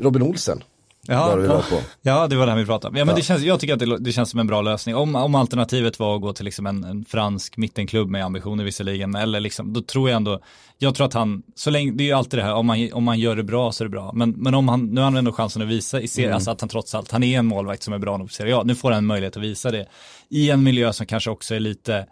Robin Olsen. Ja, vi på. ja, det var det här vi pratade om. Ja, men ja. Det känns, jag tycker att det, det känns som en bra lösning. Om, om alternativet var att gå till liksom en, en fransk mittenklubb med ambitioner visserligen, eller liksom, då tror jag ändå, jag tror att han, så länge, det är ju alltid det här, om man, om man gör det bra så är det bra. Men, men om han, nu har han ändå chansen att visa i serien, mm. alltså att han trots allt, han är en målvakt som är bra nog på serien. Ja, nu får han en möjlighet att visa det i en miljö som kanske också är lite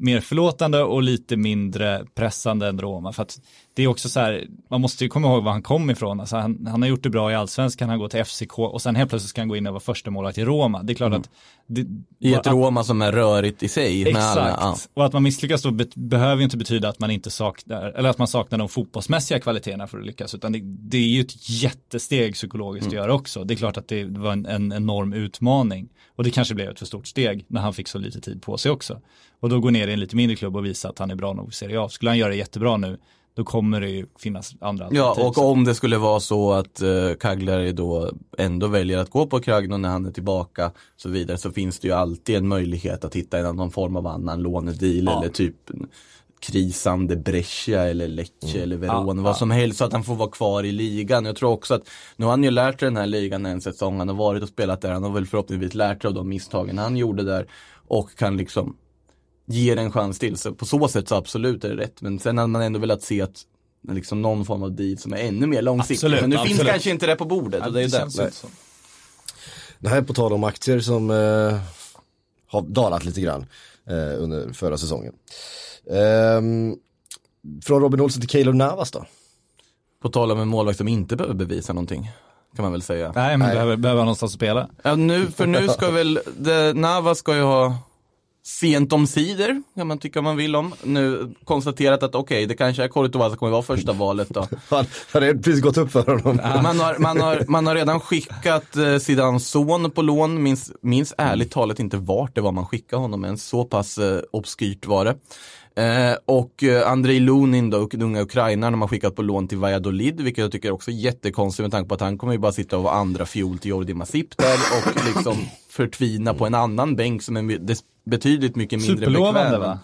mer förlåtande och lite mindre pressande än Roma. För att det är också så här, man måste ju komma ihåg var han kom ifrån. Alltså han, han har gjort det bra i Allsvenskan, han går till F C K och sen helt plötsligt ska han gå in och vara första målvakt i Roma. Det är klart mm. att... Det, I ett att, Roma som är rörigt i sig. Exakt. Alla, ja. Och att man misslyckas då bet, behöver ju inte betyda att man inte saknar, eller att man saknar de fotbollsmässiga kvaliteterna för att lyckas. Utan det, det är ju ett jättesteg psykologiskt mm. att göra också. Det är klart att det var en, en enorm utmaning. Och det kanske blev ett för stort steg när han fick så lite tid på sig också. Och då går ner i en lite mindre klubb och visa att han är bra nog i Serie A. Skulle han göra det jättebra nu, då kommer det ju finnas andra alternativ. Ja, och om det skulle vara så att eh, Cagliari då ändå väljer att gå på Cragno när han är tillbaka så vidare, så finns det ju alltid en möjlighet att hitta en, någon form av annan lånedeal ja. eller typ krisande Brescia eller Lecce mm. eller Verona, ja, vad som helst, så att han får vara kvar i ligan. Jag tror också att nu har han ju lärt sig den här ligan en säsong, han har varit och spelat där, han har väl förhoppningsvis lärt sig av de misstagen han gjorde där och kan liksom ger en chans till. Så på så sätt så absolut är det rätt. Men sen hade man ändå velat se att liksom någon form av deal som är ännu mer långsiktig. Absolut, men nu absolut. finns kanske inte det på bordet. Ja, det, det, är det. det här är på tal om aktier som eh, har dalat lite grann eh, under förra säsongen. Ehm, från Robin Olsen till Keylor Navas då? På tal om en målvakt som inte behöver bevisa någonting, kan man väl säga. Nej, men Nej. Behöver, behöver någonstans spela. Ja, nu, för nu ska väl det, Navas ska ju ha sent om sidor, kan man tycka man vill om. Nu konstaterat att okej, okay, det kanske är Kortova som kommer vara första valet då. Han har precis gått upp för honom. Ja, man, har, man, har, man har redan skickat eh, Zidans son på lån. Minns, minns ärligt talat inte vart det var man skickade honom än. Så pass eh, obskyrt var det. Eh, och eh, Andrei Lunin då, den unga ukrainaren, har man skickat på lån till Valladolid, vilket jag tycker är också jättekonstigt med tanke på att han kommer ju bara sitta och vara andra fjol till Jordi Masip där och liksom förtvina på en annan bänk som är betydligt mycket mindre superlovande, va?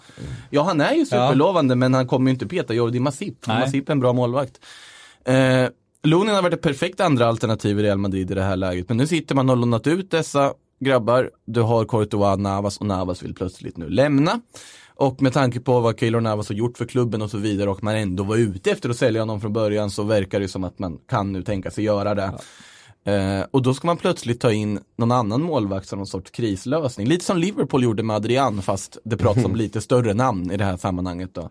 Ja, han är ju superlovande, ja. Men han kommer ju inte peta Jordi Masip. Nej. Masip är en bra målvakt. Eh, Lunin har varit ett perfekt andra alternativ i Real Madrid i det här läget, men nu sitter man och lånat ut dessa grabbar. Du har Courtois, Navas, och Navas vill plötsligt nu lämna. Och med tanke på vad Keylor Navas har gjort för klubben och så vidare, och man ändå var ute efter att sälja honom från början, så verkar det som att man kan nu tänka sig göra det. Ja. Eh, och då ska man plötsligt ta in någon annan målvakt som någon sorts krislösning. Lite som Liverpool gjorde med Adrian, fast det pratas om lite större namn i det här sammanhanget då.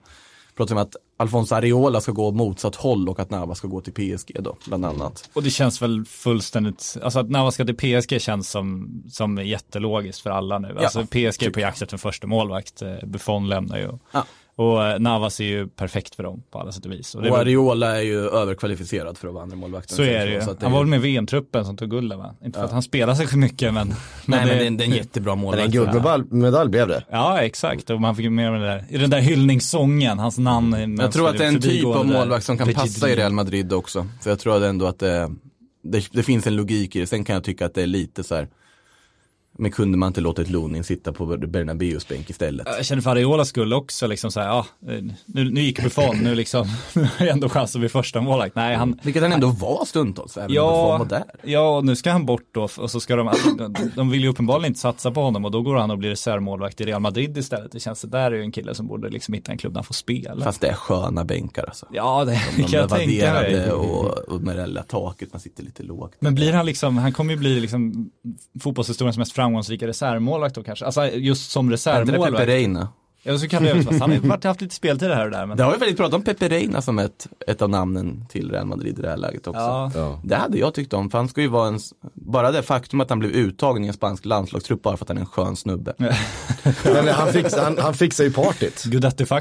Pratas om att Alphonso Areola ska gå motsatt håll och att Navas ska gå till P S G då, bland annat. Och det känns väl fullständigt... Alltså att Navas ska till P S G känns som, som jättelogiskt för alla nu. Ja, alltså P S G typ. Är på jakt efter en första målvakt. Buffon lämnar ju. Ja. Och Navas är ju perfekt för dem på alla sätt och vis. Och, det och Areola väl... är ju överkvalificerad för att vara andra målvakten. Så är det ju. Så att det han var väl med V M-truppen som tog gulden, va? Inte för ja. att han spelar sig så mycket, men... men Nej, det... men det är en, det är en jättebra målvakt. En guldmedalj blev det. Ja, exakt. Och man fick med den där... I den där hyllningssången, hans namn... Mm. Jag tror att det är en typ av målvakt som kan passa i Real Madrid också. För jag tror ändå att det, det, det finns en logik i det. Sen kan jag tycka att det är lite så här... Men kunde man inte låta ett Lunin sitta på Bernabéus bänk istället? Jag känner för Areola skulle också liksom så här, ja, nu, nu gick Buffon, nu liksom, nu har jag ändå chans att bli första målvakt. Nej, han... Vilket han ändå var stundtals, även ja, Buffon var där. Ja, nu ska han bort då, och så ska de, de vill ju uppenbarligen inte satsa på honom, och då går han och blir reservmålvakt i Real Madrid istället. Det känns att där är ju en kille som borde liksom hitta en klubb där han får spela. Fast det är sköna bänkar alltså. Ja, det de, de kan jag tänka mig. Och, och med det där taket, man sitter lite lågt. Men blir han liksom, han kommer ju bli liksom fotbollshistoriens mest framgångsrika reservmålvakt då kanske. Alltså just som reservmålvakt. Pepe Reina. Ja, så kan det ju. Han har varit haft lite speltid här och där. Men... Det har ju väldigt pratat om Pepe Reina som ett, ett av namnen till Real Madrid i det här läget också. Ja. Ja. Det hade jag tyckt om. För han ska ju vara en... Bara det faktum att han blev uttagen i en spansk landslagstrupp bara för att han är en skön snubbe. Ja. Men han, fix, han, han fixar ju partyt.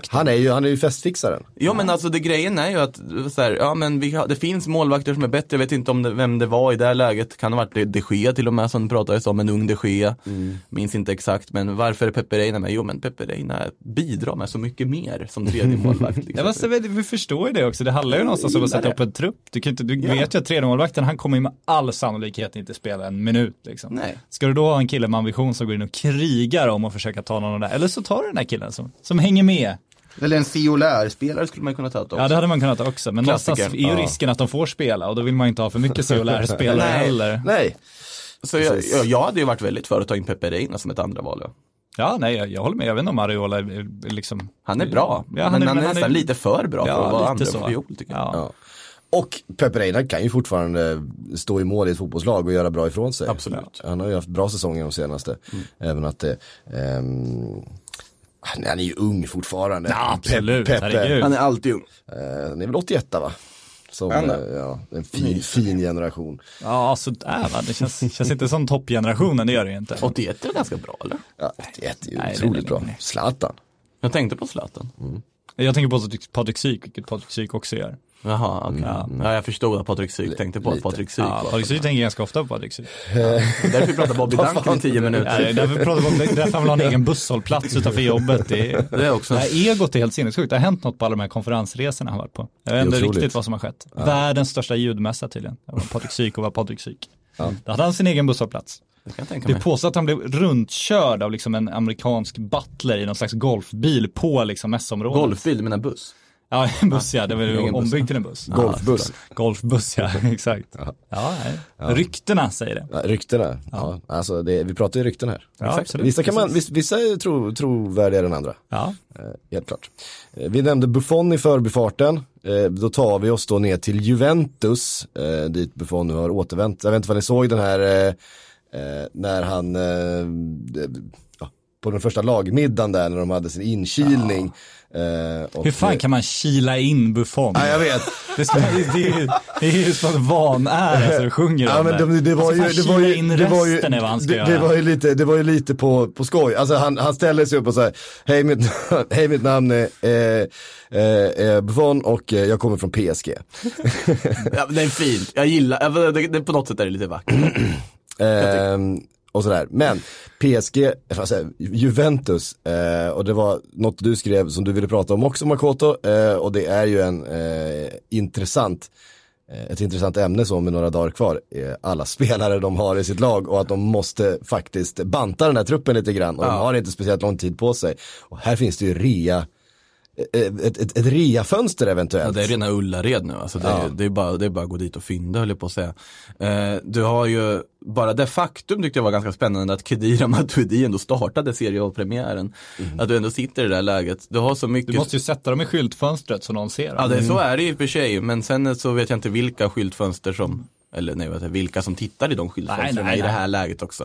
Han är ju, han är ju festfixaren. Ja, men alltså det grejen är ju att så här, ja, men vi, det finns målvakter som är bättre. Jag vet inte om det, vem det var i det här läget. Kan det ha varit de Gea till och med som pratades om, en ung de Gea. Mm. Minns inte exakt. Men varför är Pepe Reina med? Jo, men Pepe Reina bidrar med så mycket mer som tredje målvakt. Liksom. Ja, vi, vi förstår ju det också. Det handlar ju någonstans om att sätta upp en trupp. Du, kan inte, du ja. vet ju att tredje målvakten, han kommer ju med all sannolikhet inte spela en minut. Liksom. Nej. Ska du då ha en kille med ambition som går in och krigar om och försöka ta någon där? Eller så tar du den här killen som, som hänger med. Eller en C O L R-spelare skulle man kunna ta också. Ja, det hade man kunnat ta också. Men någonstans är ju risken att de får spela och då vill man inte ha för mycket C O L R-spelare heller. Nej. Så jag, jag, jag hade ju varit väldigt för att ta in Pepe Reina som ett andra val. Ja. Ja, nej, jag, jag håller med. Jag vet inte om Raiola är, liksom... Han är bra, ja, han men är, han är nästan han är... lite för bra ja, för att vara andra fiol, tycker jag. Ja. Ja. Och Pepe Reina kan ju fortfarande stå i mål i ett fotbollslag och göra bra ifrån sig. Absolut. Han har ju haft bra säsonger de senaste. Mm. Även att det... Um... Han är ju ung fortfarande. Ja, absolut. Pepe. Pepe. Han är alltid ung. Uh, han är väl åttioett, va? Som, ja, en fin, fin generation. Ja, så där va. Det känns, känns inte som toppgenerationen, det gör det ju inte. åttioett är ganska bra, eller? Ja, åttioett är ju nej, otroligt nej, nej, nej. bra. Zlatan. Jag tänkte på Zlatan. Mm. Jag tänker på Patrik Syk, vilket Patrik Syk också gör. Jaha, okej. Okay. Mm. Ja, jag förstod att Patrik Syk L- tänkte på att Patrik Syk. Ja, Patrik Syk tänker ganska ofta på Patrik Syk. Ja. Därför vi pratar Bobby Duncan i tio minuter. Nej, därför pratar Bobby Duncan, därför han vill ha en egen busshållplats utanför jobbet. Det är, det är också... Det här egot är helt sinnessjukt. Det har hänt något på alla de här konferensresorna han varit på. Jag vet inte riktigt vad som har skett. Ja. Världens största ljudmässa tydligen. Patrik Syk och var Patrik Syk. Ja. Då hade han sin egen busshållplats. Det påstår att han blev runtkörd av liksom en amerikansk butler i någon slags golfbil på liksom mässområdet. Golfbil, du menar buss? Ja, en buss, ja. Det var ju ombyggd till en buss. Golfbuss. Golfbuss, ja. Exakt. Ja, ja, ja. Ryktena säger det. Ja, ryktena. Ja. Ja. Alltså, det, vi pratar ju rykten här. Ja, vissa, kan man, vissa är tro, trovärdigare än andra. Ja. Eh, helt klart. Eh, vi nämnde Buffon i förbifarten. Eh, då tar vi oss då ner till Juventus, eh, dit Buffon nu har återvänt. Jag vet inte vad ni såg den här... Eh, Eh, när han eh, ja, på den första lagmiddagen där när de hade sin inkilning. Ja. Eh, och hur fan kan man kila in Buffon? Ja, jag vet. Det, som, det, är, det är ju sånt van är så alltså, sjunger ja, men de, det var alltså, ju det var ju det var ju det, det var ju lite det var ju lite på på skoj. Alltså han han ställer sig upp och säger hej mitt hej mitt namn är eh, Eh, Buffon och eh, jag kommer från P S G. Ja, det är fint. Jag gillar det, det på något sätt är det lite vackert. Eh, och sådär. Men P S G, alltså Juventus, eh, och det var något du skrev som du ville prata om också, Makoto, eh, och det är ju en eh, intressant eh, ett intressant ämne som med några dagar kvar eh, alla spelare de har i sitt lag och att de måste faktiskt banta den här truppen lite grann och ja. de har inte speciellt lång tid på sig och här finns det ju rea Ett, ett, ett rea-fönster eventuellt. Ja, det är rena Ullared nu. Alltså det, ja. det, är bara, det är bara att gå dit och fynda, höll jag på att säga. Eh, du har ju bara det faktum tyckte jag var ganska spännande att Khedira Matuidi ändå startade seriepremiären. Mm. Att du ändå sitter i det där läget. Du har så mycket... Du måste ju sätta dem i skyltfönstret så någon ser. Ja, det, mm. så är det ju för sig. Men sen så vet jag inte vilka skyltfönster som... Eller nej, vilka som tittar i de skyltfönstren nej, nej, i det här nej. läget också.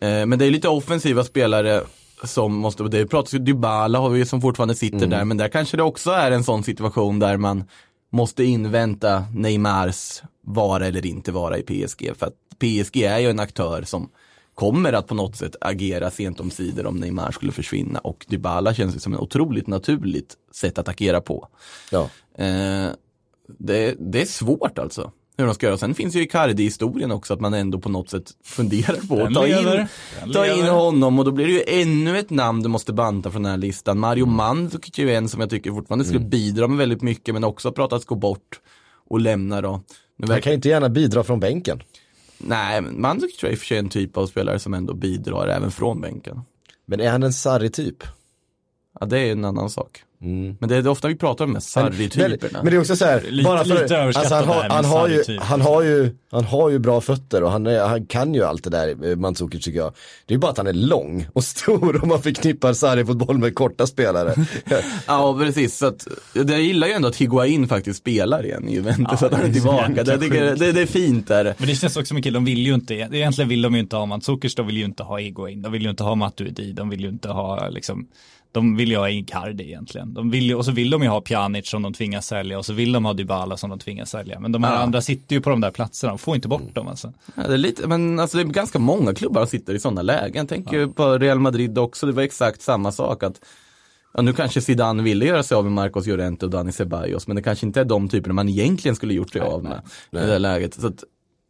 Eh, men det är lite offensiva spelare... som måste, det pratas ju Dybala har vi som fortfarande sitter mm. där, men där kanske det också är en sån situation där man måste invänta Neymars vara eller inte vara i P S G, för att P S G är ju en aktör som kommer att på något sätt agera sent om sidor om Neymar skulle försvinna och Dybala känns ju som en otroligt naturligt sätt att agera på. Ja. Eh, det, det är svårt alltså. Hur de ska göra. Sen finns ju Icardi-historien också att man ändå på något sätt funderar på att ta in, ta in honom och då blir det ju ännu ett namn du måste banta från den här listan. Mario mm. Mandzukic är ju en som jag tycker fortfarande skulle mm. bidra med väldigt mycket men också pratat gå bort och lämna då. Nu verkar... Jag kan inte gärna bidra från bänken. Nej, men Mandzukic är ju för sig en typ av spelare som ändå bidrar även från bänken. Men är han en Sarri-typ? Ja, det är en annan sak. Mm. Men det är det ofta vi pratar om med Sarri-typerna. Men det är också så här, bara för, lite alltså han, har, han, har ju, han har ju han har ju bra fötter och han, är, han kan ju allt det där, Mandzukic, tycker jag. Det är ju bara att han är lång och stor och man förknippar Sarri-fotboll med korta spelare. Ja, precis. Så att, jag gillar ju ändå att Higuain faktiskt spelar igen i Juventus, ja, att han är tillbaka. Det, det, det, det är fint där. Men det känns också som en kille, de vill ju inte, egentligen vill de ju inte ha Mandzukic, de vill ju inte ha Higuain, de vill ju inte ha Matuidi, de vill ju inte ha liksom... De vill ju ha Icardi egentligen. De vill ju, och så vill de ju ha Pjanic som de tvingas sälja. Och så vill de ha Dybala som de tvingas sälja. Men de här ja. andra sitter ju på de där platserna. De får inte bort dem alltså. Ja, det är lite, men alltså det är ganska många klubbar som sitter i sådana lägen. Tänk ja. på Real Madrid också. Det var exakt samma sak. Att, ja, nu kanske Zidane ville göra sig av med Marcos Llorente och Dani Ceballos. Men det kanske inte är de typerna man egentligen skulle gjort sig nej, av med nej. i det där läget. Så att,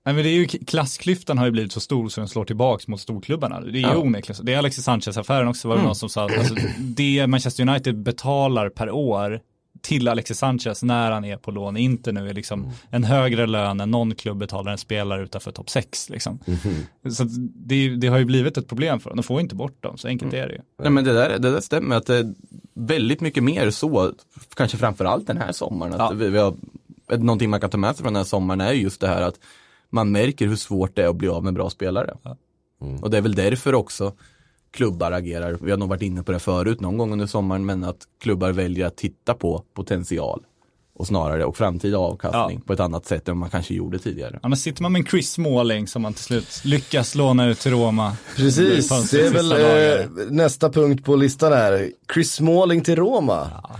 nej, men det är ju, klassklyftan har ju blivit så stor så den slår tillbaka mot storklubbarna. Det är ju ja. onekligen. Det är Alexis Sanchez-affären också, var det mm. någon som sa att alltså, det Manchester United betalar per år till Alexis Sanchez när han är på lån inte nu är liksom mm. en högre lön än någon klubb betalar en spelare utanför topp sex liksom. Mm. Så det, det har ju blivit ett problem för dem. De får inte bort dem, så enkelt mm. är det ju. Nej, men det där, det där stämmer att det är väldigt mycket mer så, kanske framförallt den här sommaren. Att ja. vi, vi har, någonting man kan ta med sig från den här sommaren är just det här att man märker hur svårt det är att bli av med bra spelare. Mm. Och det är väl därför också klubbar agerar. Vi har nog varit inne på det förut någon gång under sommaren, men att klubbar väljer att titta på potential och snarare och framtida avkastning ja. på ett annat sätt än man kanske gjorde tidigare. Ja, men sitter man med en Chris Smalling som man till slut lyckas låna ut till Roma. Precis, det, det är väl dagar. nästa punkt på listan här. Chris Smalling till Roma. Ja.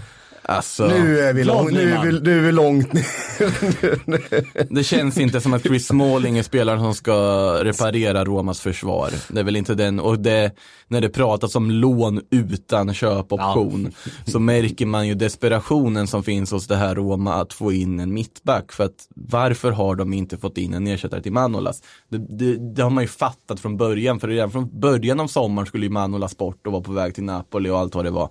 Alltså, nu är vi långt nu är vi, nu är vi långt Det känns inte som att Chris Smalling är spelaren som ska reparera Romas försvar. Det är väl inte den. Och det, när det pratas om lån utan köpoption ja. så märker man ju desperationen som finns hos det här Roma att få in en mittback. För att varför har de inte fått in en ersättare till Manolas? Det, det, det har man ju fattat från början. För redan från början av sommaren skulle ju Manolas bort och vara på väg till Napoli och allt vad det var.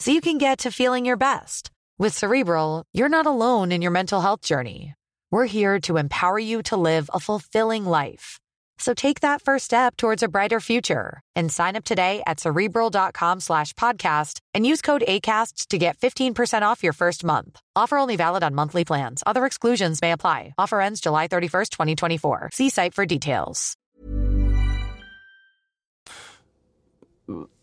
so you can get to feeling your best. With Cerebral, you're not alone in your mental health journey. We're here to empower you to live a fulfilling life. So take that first step towards a brighter future and sign up today at Cerebral.com slash podcast and use code ACAST to get fifteen percent off your first month. Offer only valid on monthly plans. Other exclusions may apply. Offer ends July thirty-first, twenty twenty-four. See site for details.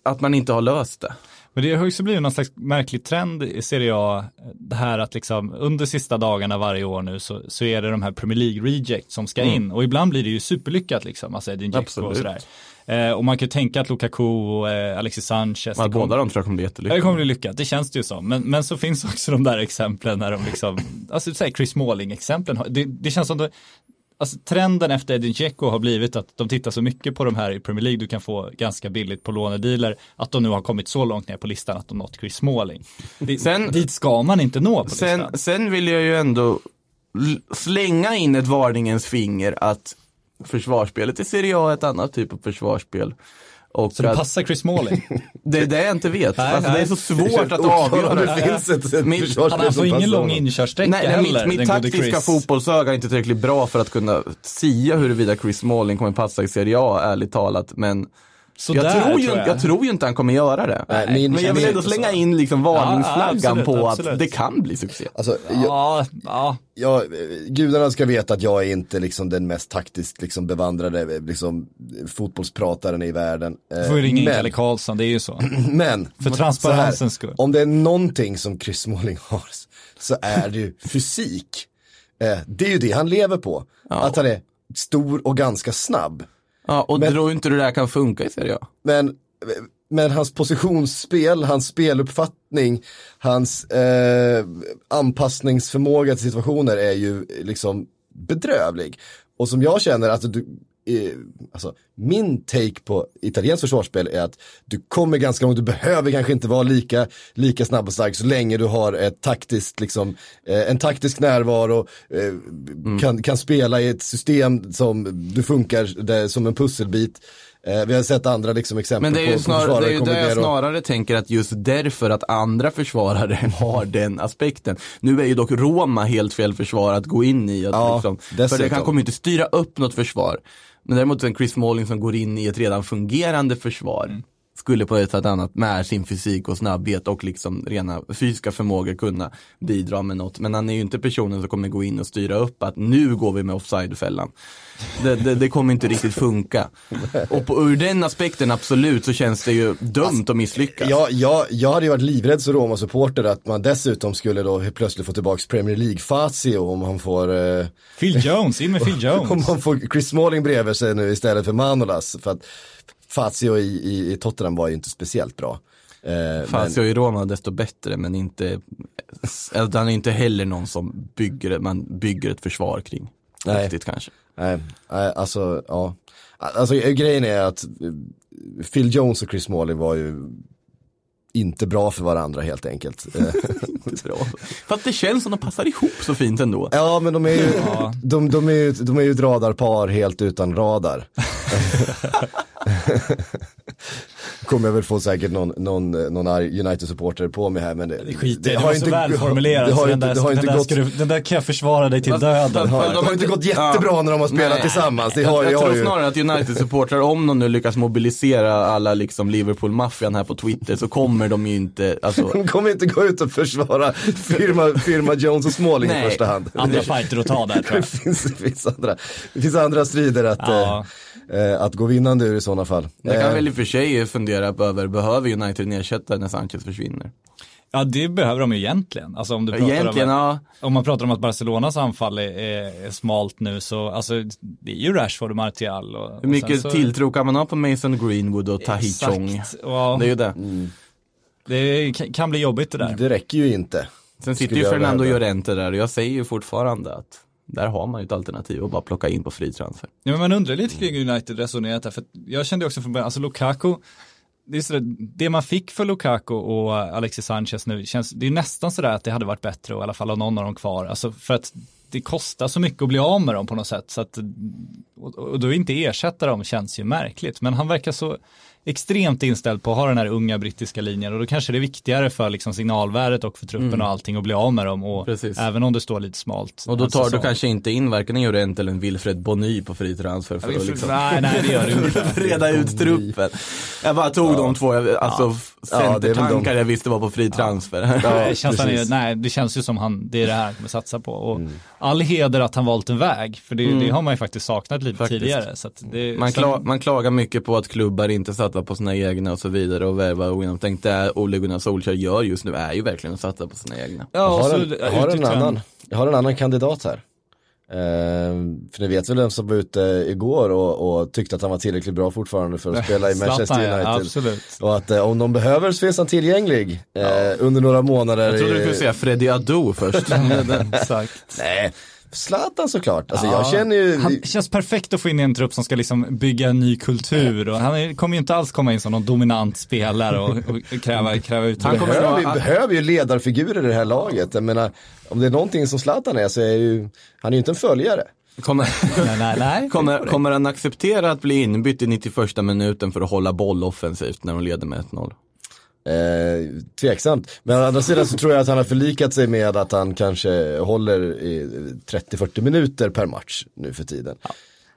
Att man inte har löst det. Men det har ju så blivit någon slags märklig trend, ser jag, det här att liksom under sista dagarna varje år nu så, så är det de här Premier League reject som ska mm. in. Och ibland blir det ju superlyckat liksom, alltså Edin Dzeko och sådär. Eh, och man kan ju tänka att Lukaku och eh, Alexis Sanchez... Man, båda de tror jag kommer bli jättelyckat. Det kommer bli lyckat, det känns det ju som. Men, men så finns också de där exemplen när de liksom... alltså säg Chris Smalling-exemplen, det, det känns som... Det, alltså trenden efter Edin Dzeko har blivit att de tittar så mycket på de här i Premier League du kan få ganska billigt på lånedealer att de nu har kommit så långt ner på listan att de nått Chris Smalling. Sen, dit ska man inte nå på sen, listan. Sen vill jag ju ändå slänga in ett varningens finger att försvarsspelet i Serie A är ett annat typ av försvarsspel. Och så det passar Chris Smalling? Det är det jag inte vet. Nej, alltså, nej. Det är så svårt är att avgöra. Det nej, finns ett, ett mitt, han får ingen lång inkörsträcka heller. Mitt, mitt taktiska fotbollsöga är inte tillräckligt bra för att kunna sia huruvida Chris Smalling kommer passa i Serie A, ärligt talat. Men så jag, där, tror ju, tror jag. jag tror ju inte han kommer göra det. Nej, min, men jag vill ändå slänga in liksom varningsflaggan ja, absolut, på att absolut. det kan bli succé. Alltså, jag, ja, ja. Jag, gudarna ska veta att jag är inte liksom den mest taktiskt liksom bevandrade liksom, fotbollsprataren i världen. Du får ju ringa in Kalle Karlsson, det är ju så. Men, för transparensens skull. Om det är någonting som Chris Smalling har så är det ju fysik. Det är ju det han lever på. Ja. Att han är stor och ganska snabb. Ja, och men, tror inte det där kan funka i Serie A. Men, men hans positionsspel, hans speluppfattning, hans eh, anpassningsförmåga till situationer är ju liksom bedrövlig. Och som jag känner att du, alltså, min take på italiensk försvarsspel är att du kommer ganska långt, du behöver kanske inte vara lika, lika snabb och stark så länge du har ett taktiskt, liksom, en taktisk närvaro, mm. kan, kan spela i ett system som du funkar där, som en pusselbit. Vi har sett andra liksom exempel. Men det är ju på, snarare, på det är ju där jag snarare och... tänker att just därför att andra försvarare har den aspekten. Nu är ju dock Roma helt fel försvar att gå in i, att ja, liksom, för det kan kommer inte styra upp något försvar. Men däremot en Chris Smalling som går in i ett redan fungerande försvar mm. skulle på ett annat med sin fysik och snabbhet och liksom rena fysiska förmågor kunna bidra med något. Men han är ju inte personen som kommer gå in och styra upp att nu går vi med offside-fällan. Det, det, det kommer inte riktigt funka. Och på, ur den aspekten absolut så känns det ju dumt att misslyckas. Ja, jag, jag hade ju varit livrädd som Roma-supporter att man dessutom skulle då plötsligt få tillbaka Premier League-Fazio om man får... Eh, Phil Jones, in med Phil Jones. Om man får Chris Smalling bredvid sig nu istället för Manolas. För att Fazio i, i, i Tottenham var ju inte speciellt bra. Eh, Fazio men... i Roma desto bättre, men inte, han är inte heller någon som bygger, man bygger ett försvar kring. Nej. Riktigt kanske. Nej, alltså ja. Alltså grejen är att Phil Jones och Chris Smalling var ju inte bra för varandra helt enkelt. Inte bra. Fast det känns som de passar ihop så fint ändå. Ja, men de är ju ja. de, de är ju de är ju ett radarpar helt utan radar. Kommer jag väl få säkert någon, någon, någon United-supporter på mig här, men det, det, skit, det, det har inte välformulerat. Den, den, den där kan jag försvara dig till döden. De har, de har inte gått jättebra ja, när de har spelat nej, tillsammans. Det har, jag, jag, jag tror ju. Snarare att United-supportrar, om de nu lyckas mobilisera alla liksom Liverpool-maffian här på Twitter, så kommer de ju inte... Alltså... de kommer inte gå ut och försvara firma, firma Jones och Smalling nej, i första hand. Andra fighter att ta där, tror jag. det, finns, det, finns andra, det finns andra strider att... Ja. Att gå vinnande ur i sådana fall. Det kan väl i och för sig fundera på över, behöver United nedsätta när Sanchez försvinner? Ja, det behöver de ju egentligen. Alltså, om, du pratar egentligen om, ja. om man pratar om att Barcelonas anfall är, är, är smalt nu, så alltså, det är ju Rashford och Martial. Och, Hur mycket så... tilltro kan man ha på Mason Greenwood och Tahi Chong? Ja. Det är ju det. Mm. Det kan bli jobbigt det där. Det räcker ju inte. Sen sitter ju Fernando Llorente där och jag säger ju fortfarande att där har man ju ett alternativ och bara plocka in på fri transfer. Ja, men man undrar lite kring United resonerat här, för jag kände också från början, alltså Lukaku, det är sådär, det man fick för Lukaku och Alexis Sanchez nu, känns, det är nästan sådär att det hade varit bättre och i alla fall ha någon av dem kvar, alltså för att det kostar så mycket att bli av med dem på något sätt, så att, och, och då inte ersätta dem känns ju märkligt, men han verkar så extremt inställd på att ha den här unga brittiska linjen, och då kanske det är viktigare för liksom signalvärdet och för truppen mm. och allting att bli av med dem, och precis. Även om det står lite smalt. Och då tar säsong. Du kanske inte in varken en Jorent eller en Wilfred Bonny på fri transfer för att liksom nej, nej, det gör du inte. Reda ut truppen. Jag bara tog ja. de två, jag, alltså ja. centertankar ja, jag visste var på fri transfer. Ja. Ja, det, känns ju, nej, det känns ju som han, det är det här han kommer satsa på, och mm. all heder att han valt en väg, för det, mm. det har man ju faktiskt saknat lite faktiskt. tidigare. Så att det, man, kla- sen... man klagar mycket på att klubbar inte satt på sina egna och så vidare och värva och genomtänkt. Det Ole Gunnar Solskjaer gör just nu är ju verkligen att satsa på sina egna. Ja, jag, har en, jag, har en annan, jag har en annan kandidat här. Ehm, för ni vet väl vem som var ute igår och, och tyckte att han var tillräckligt bra fortfarande för att spela i Manchester United. Ja, absolut. Och att eh, om de behöver så finns han tillgänglig eh, ja. under några månader. Jag trodde i... du skulle säga Freddy Adu först. den, exakt. Nej. Zlatan såklart. Alltså, ja, jag känner ju... Han känns perfekt att få in i en trupp som ska liksom bygga en ny kultur. Och han kommer ju inte alls komma in som någon dominant spelare och, och kräva, kräva ut. Han kommer behöver, att... vi behöver ju ledarfigurer i det här laget. Jag menar, om det är någonting som Zlatan är så är ju... han är ju inte en följare. Kommer, nej, nej, nej. Kommer, kommer han acceptera att bli inbytt i nittioförsta minuten för att hålla boll offensivt när de leder med ett noll? Eh, tveksamt. Men å andra sidan så tror jag att han har förlikat sig med att han kanske håller i trettio till fyrtio minuter per match nu för tiden. Ja.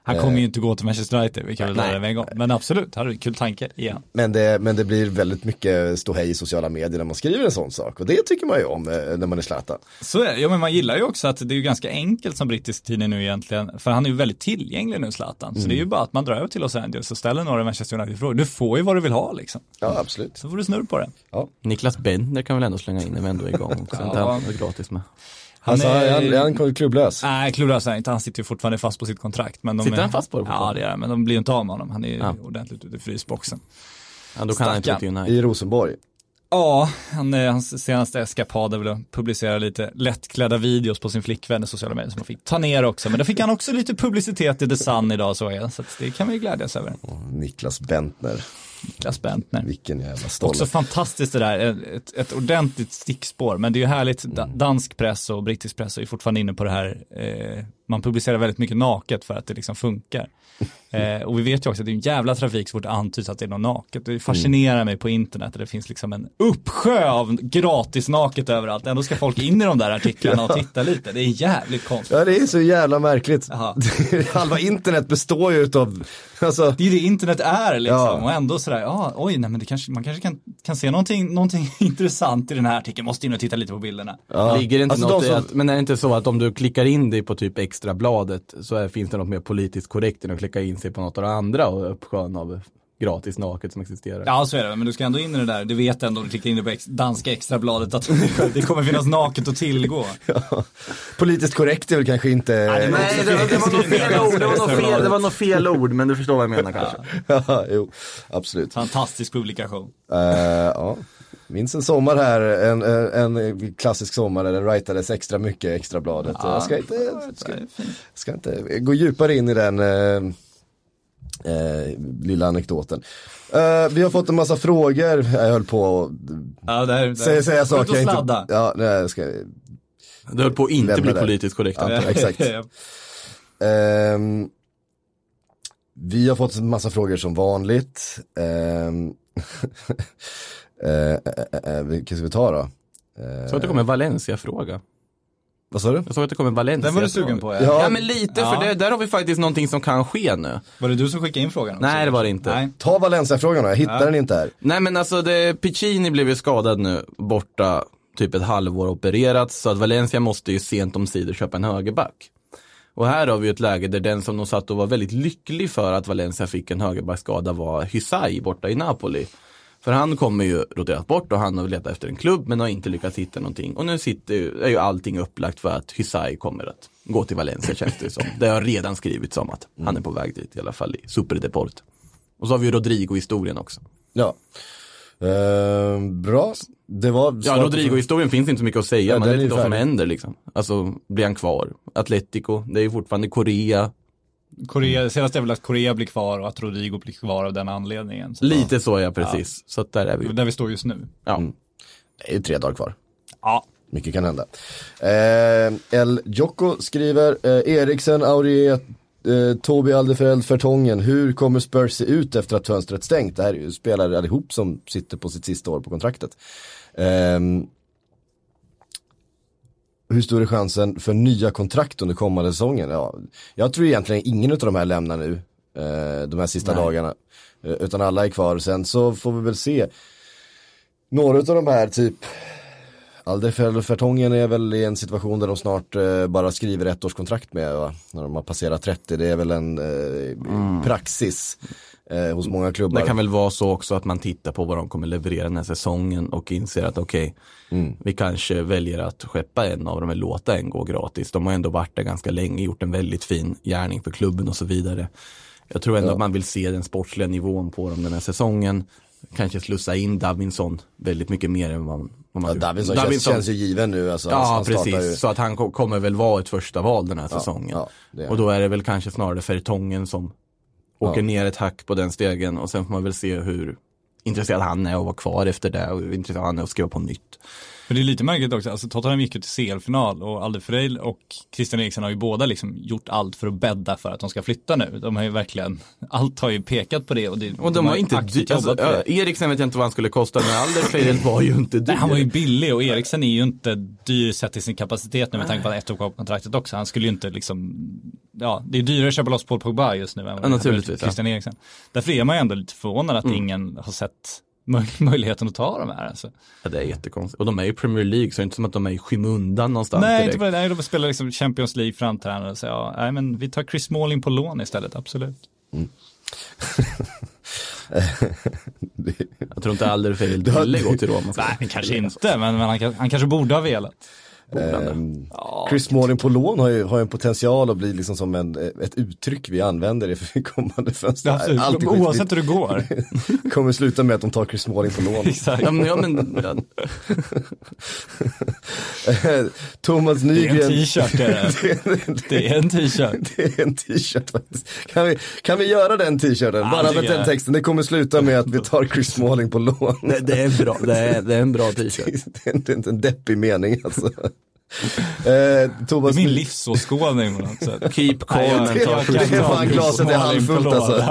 Han kommer eh. ju inte gå till Manchester United, vi kan väl lära det en gång. Men absolut, har du kul tanke igen. Men det, men det blir väldigt mycket ståhej i sociala medier när man skriver en sån sak. Och det tycker man ju om när man är Zlatan. Så är det. Ja, men man gillar ju också att det är ju ganska enkelt som brittisk tidning nu egentligen. För han är ju väldigt tillgänglig nu, Zlatan. Så mm. det är ju bara att man drar över till Los Angeles och ställer några Manchester United-frågor. Du får ju vad du vill ha liksom. Ja, absolut. Så får du snurr på det. Ja. Niklas Bender kan väl ändå slänga in när ändå är igång också. Ja. Det har han gratis med. Han alltså, är, är han klubblös? Nej, klubblös är inte. Han sitter ju fortfarande fast på sitt kontrakt. Men de sitter är, han fast på det? Ja, det är, men de blir inte av med honom. Han är ja. ordentligt ute i frysboxen. Ja, då kan Stackan. Han inte ut i Rosenborg. Ja, han, hans senaste eskapad är väl att publicera lite lättklädda videos på sin flickvän i sociala medier som han fick ta ner också. Men då fick han också lite publicitet i The Sun idag, så jag. Så det kan vi glädjas över. Niklas Bentner. Niklas Bentner. Vilken jävla stolle. Också fantastiskt det där, ett, ett ordentligt stickspår. Men det är ju härligt, mm. dansk press och brittisk press är fortfarande inne på det här. Eh, man publicerar väldigt mycket naket för att det liksom funkar. Eh, och vi vet ju också att det är en jävla trafik så fort antyds att det är något naket. Det fascinerar mm. mig på internet. Det finns liksom en uppsjö av gratis naket överallt. Ändå ska folk in i de där artiklarna och titta lite. Det är jävligt konstigt. Ja, det är så jävla märkligt. Halva internet består ju utav... Alltså... Det är det internet är liksom. Ja. Och ändå sådär, ja, oj, nej, men det kanske, man kanske kan, kan se någonting, någonting intressant i den här artikeln. Måste in och titta lite på bilderna. Ja. Ligger det inte alltså något de som... att, men är det inte så att om du klickar in dig på typ extra bladet så är, finns det något mer politiskt korrekt än att klicka in sig på något av det andra och uppskön av gratis naket som existerar? Ja, så är det. Men du ska ändå in i det där. Du vet ändå om du klickar in dig på ex- danska extrabladet att det kommer finnas naket att tillgå. Ja. Politiskt korrekt är väl kanske inte... Nej, det var nog fel ord, men du förstår vad jag menar kanske. Ja, ja jo, absolut. Fantastisk publikation. Uh, ja. Minns en sommar här, en, en klassisk sommar där det writades extra mycket extrabladet. Ja. Jag ska inte, ska, ska inte gå djupare in i den... Uh, Eh, lilla anekdoten. Eh, vi har fått en massa frågor. Jag höll på att ja, där, där. Säga, säga saker jag inte... Ja, nej, ska... Du höll på att inte bli politiskt korrekt. Ja, exakt. eh, vi har fått en massa frågor som vanligt. Eh, eh, eh, eh, vilka ska vi ta då? Eh, Så att det kommer en Valencia-fråga. Vad sa du? Jag såg att det kom en Valencia. Den var du sugen på, ja. Ja, ja men lite, ja. För det, där har vi faktiskt någonting som kan ske nu. Var det du som skickade in frågan? Också? Nej, det var det inte. Nej. Ta Valencia-frågan då, jag hittar ja. den inte här. Nej, men alltså, det, Piccini blev ju skadad nu, borta typ ett halvår opererat, så att Valencia måste ju sent om sidor köpa en högerback. Och här har vi ju ett läge där den som de satt och var väldigt lycklig för att Valencia fick en högerbackskada var Hysaj borta i Napoli. För han kommer ju roterat bort och han har letat efter en klubb men har inte lyckats hitta någonting. Och nu sitter ju, är ju allting upplagt för att Hysaj kommer att gå till Valencia, känns det som. Det har redan skrivits om att han är på väg dit, i alla fall i Superdeport. Och så har vi ju Rodrigo-historien också. Ja, eh, bra. Det var ja, Rodrigo-historien finns inte så mycket att säga. Ja, man vet inte vad som händer liksom. Alltså, blir han kvar? Atletico, det är ju fortfarande Korea. Korea, senast är väl att Korea blir kvar och att Rodrigo blir kvar av den anledningen. Så lite så, ja, precis. Ja. Så att där är vi. Där vi står just nu. Ja. Mm. Det är ju tre dagar kvar. Ja. Mycket kan hända. Eh, El Jocko skriver, eh, Eriksen, Aurier, eh, Tobi Alderfeld, Fertongen. Hur kommer Spurs se ut efter att fönstret stängt? Det här är ju spelare allihop som sitter på sitt sista år på kontraktet. Eh, Hur stor är chansen för nya kontrakt under kommande säsongen? Ja, jag tror egentligen ingen av de här lämnar nu eh, de här sista Nej. dagarna. Eh, utan alla är kvar. Sen så får vi väl se. Några av de här typ... Alderfeld och Fertongen är väl i en situation där de snart eh, bara skriver ett års kontrakt med. Va? När de har passerat trettio. Det är väl en eh, mm. praxis eh, hos många klubbar. Det kan väl vara så också att man tittar på vad de kommer leverera den här säsongen och inser att okej, okay, mm. vi kanske väljer att skeppa en av dem eller låta en gå gratis. De har ändå varit där ganska länge, gjort en väldigt fin gärning för klubben och så vidare. Jag tror ändå ja. att man vill se den sportsliga nivån på dem den här säsongen. Kanske slussa in Davinson väldigt mycket mer än vad man... Ja, Davinson, Davinson känns, känns ju given nu. Alltså, ja, han precis. Ju... Så att han kommer väl vara ett första val den här ja, säsongen. Ja, och då är det väl kanske snarare Fertongen som ja. åker ner ett hack på den stegen. Och sen får man väl se hur intresserad han är att vara kvar efter det. Och hur intresserad han är att skriva på nytt. Men det är lite märkligt också. Alltså, Tottenham gick ju till C L-final. Och Alderfrejl och Christian Eriksen har ju båda liksom gjort allt för att bädda för att de ska flytta nu. De har ju verkligen... Allt har ju pekat på det. Och, det, och de, de har, har inte... Dy- alltså, ja, Eriksen vet jag inte vad han skulle kosta. Men Alderfrejl var ju inte dyr. Nej, han var ju billig. Och Eriksen är ju inte dyr sett till sin kapacitet nu. Med tanke på att ett och kontraktet också. Han skulle ju inte liksom... Ja, det är dyrare att köpa loss Paul Pogba just nu. Än ja, naturligtvis. Christian Eriksen. Därför är man ju ändå lite förvånad att mm. ingen har sett... möjligheten att ta dem här alltså. Ja, det är jättekonstigt. Och de är ju Premier League, så det är inte som att de är i skymundan någonstans. Nej, inte, nej de spelar liksom Champions League fram till här och säger ja, nej men vi tar Chris Smalling på lån istället, absolut. Mm. Jag tror inte Alderfeld ville gå till Roma. Nej, kanske inte, men, men han, han kanske borde ha velat. Ehm, ja, Chris Smalling på lån har ju har en potential att bli liksom som en, ett uttryck vi använder i kommande fönster. Ja, alltid oavsett hur det går. Kommer sluta med att de tar Chris Smalling på lån. Exakt. Ja, men, ja, men, ja. Thomas Nygren. Det är en t-shirt. det, det, det är en t-shirt. Det är en t-shirt faktiskt. Kan vi, kan vi göra den t-shirten? Ah, bara med den texten. Det kommer sluta med att vi tar Chris Smalling på lån. Nej, det är bra. Det är, det är en bra t-shirt. Det är inte en, en deppig mening alltså. Eh, Thomas, det är min livsåskådning. Keep calm. Det är fan glaset är halvfullt alltså.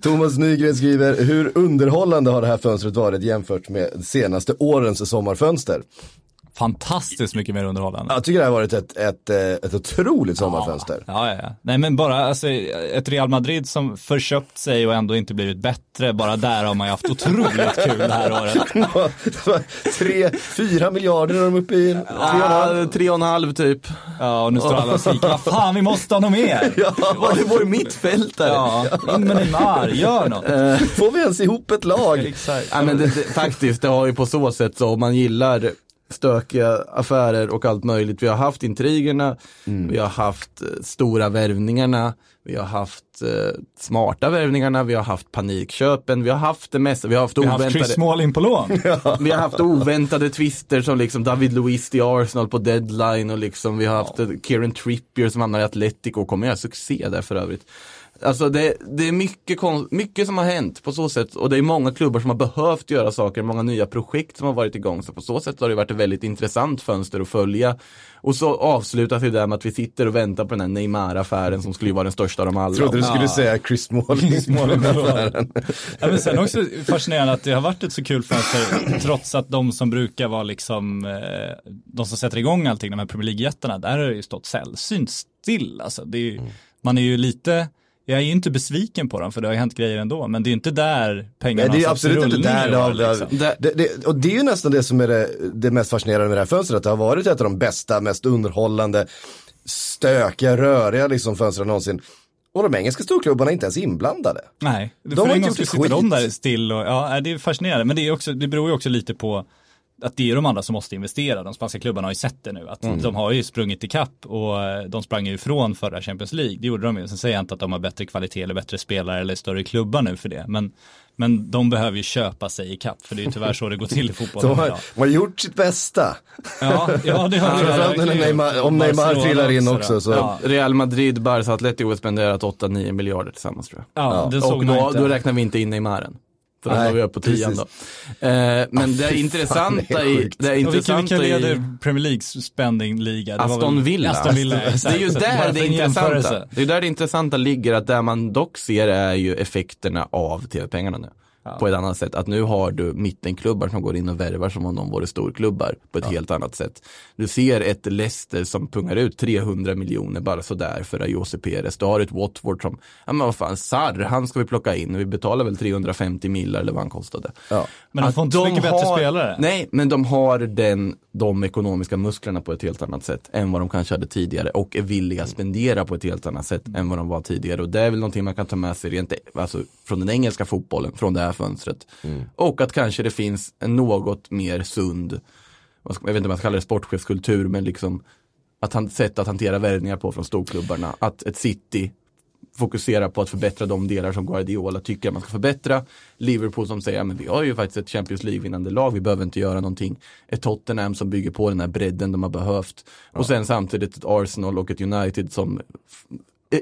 Thomas Nygren skriver: hur underhållande har det här fönstret varit jämfört med de senaste årens sommarfönster? Fantastiskt mycket mer underhållande. Jag tycker det har varit ett, ett, ett otroligt sommarfönster. Ja, ja, ja. Nej, men bara alltså, ett Real Madrid som förköpt sig och ändå inte blivit bättre. Bara där har man ju haft otroligt kul det här året. Tre, fyra miljarder är de uppe i. Tre och en halv, tre och en halv typ. Ja, och nu står alla och skriker: vad fan, vi måste ha något mer. Ja, det var ju mittfält där. Ja, in med Neymar, gör något. Får vi ens ihop ett lag? Exakt. Ja, men det, faktiskt, det har ju på så sätt så man gillar stökiga affärer och allt möjligt. Vi har haft intrigerna, mm. vi har haft stora värvningarna, vi har haft eh, smarta värvningarna, vi har haft panikköpen, vi har haft det mesta, vi har haft vi oväntade... Vi har haft Chris in på lån. Vi har haft oväntade twister som liksom David Luiz i Arsenal på deadline och liksom vi har haft ja. Kieran Trippier som hamnar i Atletico och kommer göra succé där för övrigt. Alltså det, det är mycket, kon- mycket som har hänt på så sätt. Och det är många klubbar som har behövt göra saker. Många nya projekt som har varit igång. Så på så sätt har det varit ett väldigt intressant fönster att följa. Och så avslutas det där med att vi sitter och väntar på den här Neymar-affären som skulle vara den största av dem alla. Trodde du skulle ja. säga Chris Smalling-affären. Ja, men sen också fascinerande att det har varit ett så kul fönster. Trots att de som brukar vara liksom de som sätter igång allting, de här Premier League-jättarna, där har det ju stått sällsynt still alltså, det är ju, man är ju lite... Jag är ju inte besviken på dem, för det har ju hänt grejer ändå. Men det är ju inte där pengarna... Nej, det är absolut inte där. År, det, liksom. det, det, det, och det är ju nästan det som är det, det mest fascinerande med det här fönstret. Att det har varit ett av de bästa, mest underhållande, stökiga, röriga liksom, fönstret någonsin. Och de engelska storklubbarna är inte ens inblandade. Nej, de för har en gång så sitter de där still. Och, ja, det är fascinerande, men det, är också, det beror ju också lite på att det är de andra som måste investera. De spanska klubbarna har ju sett det nu. Att mm. de har ju sprungit i kapp och de sprang ju ifrån förra Champions League. Det gjorde de ju. Sen säger jag inte att de har bättre kvalitet eller bättre spelare eller större klubbar nu för det. Men, men de behöver ju köpa sig i kapp. För det är ju tyvärr så det går till i fotbollen. De har, har gjort sitt bästa. Ja, ja det har de. Ja, Neymar, om Neymar trillar in också. också så. Ja. Real Madrid, Barca, Atletico har spenderat åtta nio miljarder tillsammans tror jag. Ja, ja. Och då, då räknar vi inte in Neymaren. För den var vi uppe på tian då. Eh, men ah, det är intressanta fan, det är i... Det är intressanta vilka, vilka leder i Premier Leagues spendingliga? Det Aston, väl, Villa. Aston Villa. Aston, det är ju där det intressanta. Det är där det intressanta ligger, att där man dock ser är ju effekterna av tv-pengarna nu. Ja. På ett annat sätt. Att nu har du mittenklubbar som går in och värvar som om de vore storklubbar på ett ja. helt annat sätt. Du ser ett Leicester som pungar ut trehundra miljoner bara sådär för Jose Perez. Du har ett Watford som, ja men vad fan, Sarr, han ska vi plocka in. Vi betalar väl trehundrafemtio miljoner eller vad han kostade. Ja. Men de får inte så mycket bättre spelare. Nej, men de har den, de ekonomiska musklerna på ett helt annat sätt än vad de kanske hade tidigare. Och är villiga att spendera på ett helt annat sätt mm. än vad de var tidigare. Och det är väl någonting man kan ta med sig rent, alltså, från den engelska fotbollen, från det här fönstret. Mm. Och att kanske det finns en något mer sund, jag vet inte om man kallar det sportchefskultur, men liksom att han, sätt att hantera värvningar på från storklubbarna. Att ett City fokuserar på att förbättra de delar som Guardiola tycker man ska förbättra. Liverpool som säger, men vi har ju faktiskt ett Champions League-vinnande lag, vi behöver inte göra någonting. Ett Tottenham som bygger på den här bredden de har behövt. Ja. Och sen samtidigt ett Arsenal och ett United som...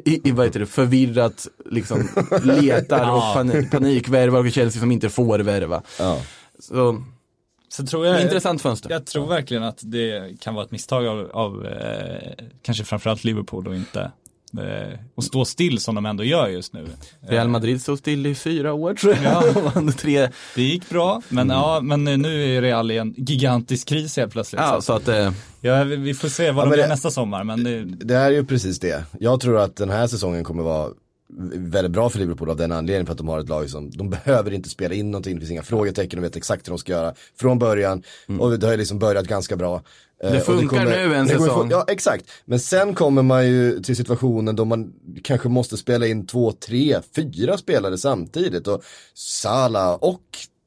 I, i, vad heter det, förvirrat liksom letar ja. och panik, panikvärvar och Chelsea som inte får värva. Ja. Så, så tror jag, intressant fönster. Jag tror verkligen att det kan vara ett misstag av, av eh, kanske framförallt Liverpool och inte eh, och stå still som de ändå gör just nu. Real Madrid stod still i fyra år tror jag. Ja. Tre. Det gick bra, men, mm. ja, men nu är Real i en gigantisk kris helt plötsligt. Ja, så, så att... Eh, Ja, vi får se vad ja, det blir nästa sommar. Men det... det är ju precis det. Jag tror att den här säsongen kommer vara väldigt bra för Liverpool av den anledningen, för att de har ett lag som de behöver inte spela in någonting. Det finns inga frågetecken, de vet exakt hur de ska göra från början. Mm. Och det har ju liksom börjat ganska bra. Det funkar det kommer, nu en säsong. Fun- ja, exakt. Men sen kommer man ju till situationen då man kanske måste spela in två, tre, fyra spelare samtidigt. Och Salah och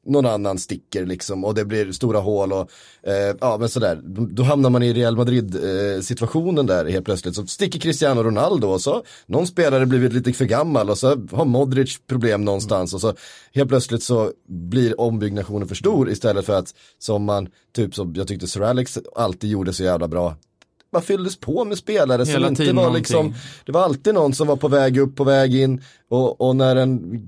någon annan sticker liksom, och det blir stora hål och eh, ja men sådär, då hamnar man i Real Madrid eh, situationen där helt plötsligt, så sticker Cristiano Ronaldo och så någon spelare blivit lite för gammal och så har Modric problem någonstans, och så helt plötsligt så blir ombyggnationen för stor, istället för att som man typ, som jag tyckte Sir Alex alltid gjorde så jävla bra, man fylldes på med spelare hela som inte var liksom någonting. Det var alltid någon som var på väg upp, på väg in, och, och när en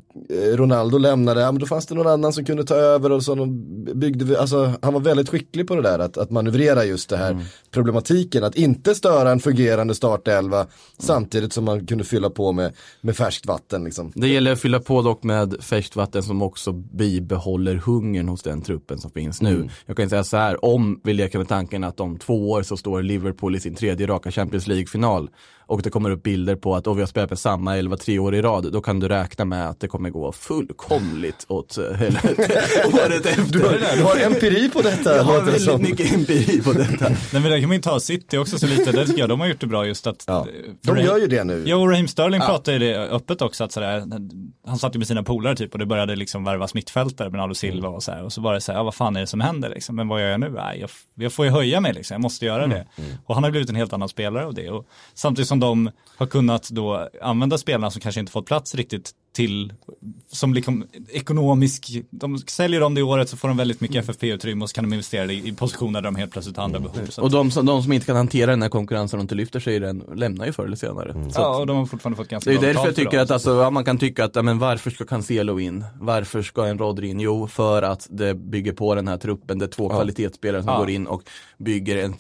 Ronaldo lämnade, ja, men då fanns det någon annan som kunde ta över, och så byggde, alltså, han var väldigt skicklig på det där att, att manövrera just det här mm. problematiken, att inte störa en fungerande startelva mm. samtidigt som man kunde fylla på med, med färskt vatten liksom. Det gäller att fylla på dock med färskt vatten som också bibehåller hungern hos den truppen som finns nu. Mm. Jag kan säga så här, om vi leker med tanken att om två år så står Liverpool i sin tredje raka Champions League-final och det kommer upp bilder på att oh, vi har spelat med samma elva tre år i rad, då kan du räkna med att det kommer gå fullkomligt åt hela året efter. Du har, du har empiri på detta. Jag har väldigt som. mycket empiri på detta. Nej, men där kan man ju ta City också så lite. Där tycker jag de har gjort det bra just att... Ja. De gör ju det nu. Ja, och Raheem Sterling ja. pratade det öppet också. Att sådär, han satt ju med sina polare typ och det började liksom värvas mittfältare med Bernardo Silva och så här. Och så var det så här, ah, vad fan är det som händer liksom? Men vad gör jag nu? Nej, jag, jag får ju höja mig liksom. Jag måste göra mm. det. Mm. Och han har blivit en helt annan spelare av det. Och samtidigt som de har kunnat då använda spelarna som kanske inte fått plats riktigt till, som liksom ekonomisk, de säljer dem det året så får de väldigt mycket F F P-utrymme och så kan de investera i, i positioner där de helt plötsligt har andra behov. Mm. Och de som, de som inte kan hantera den här konkurrensen och inte lyfter sig i den lämnar ju förr eller senare. Mm. Så ja, och de har fortfarande fått ganska bra. Det är därför jag tycker att alltså, ja, man kan tycka att ja, men varför ska Cancelo in? Varför ska en Rodri in? Jo, för att det bygger på den här truppen, det är två ja. kvalitetsspelare som ja. går in och bygger en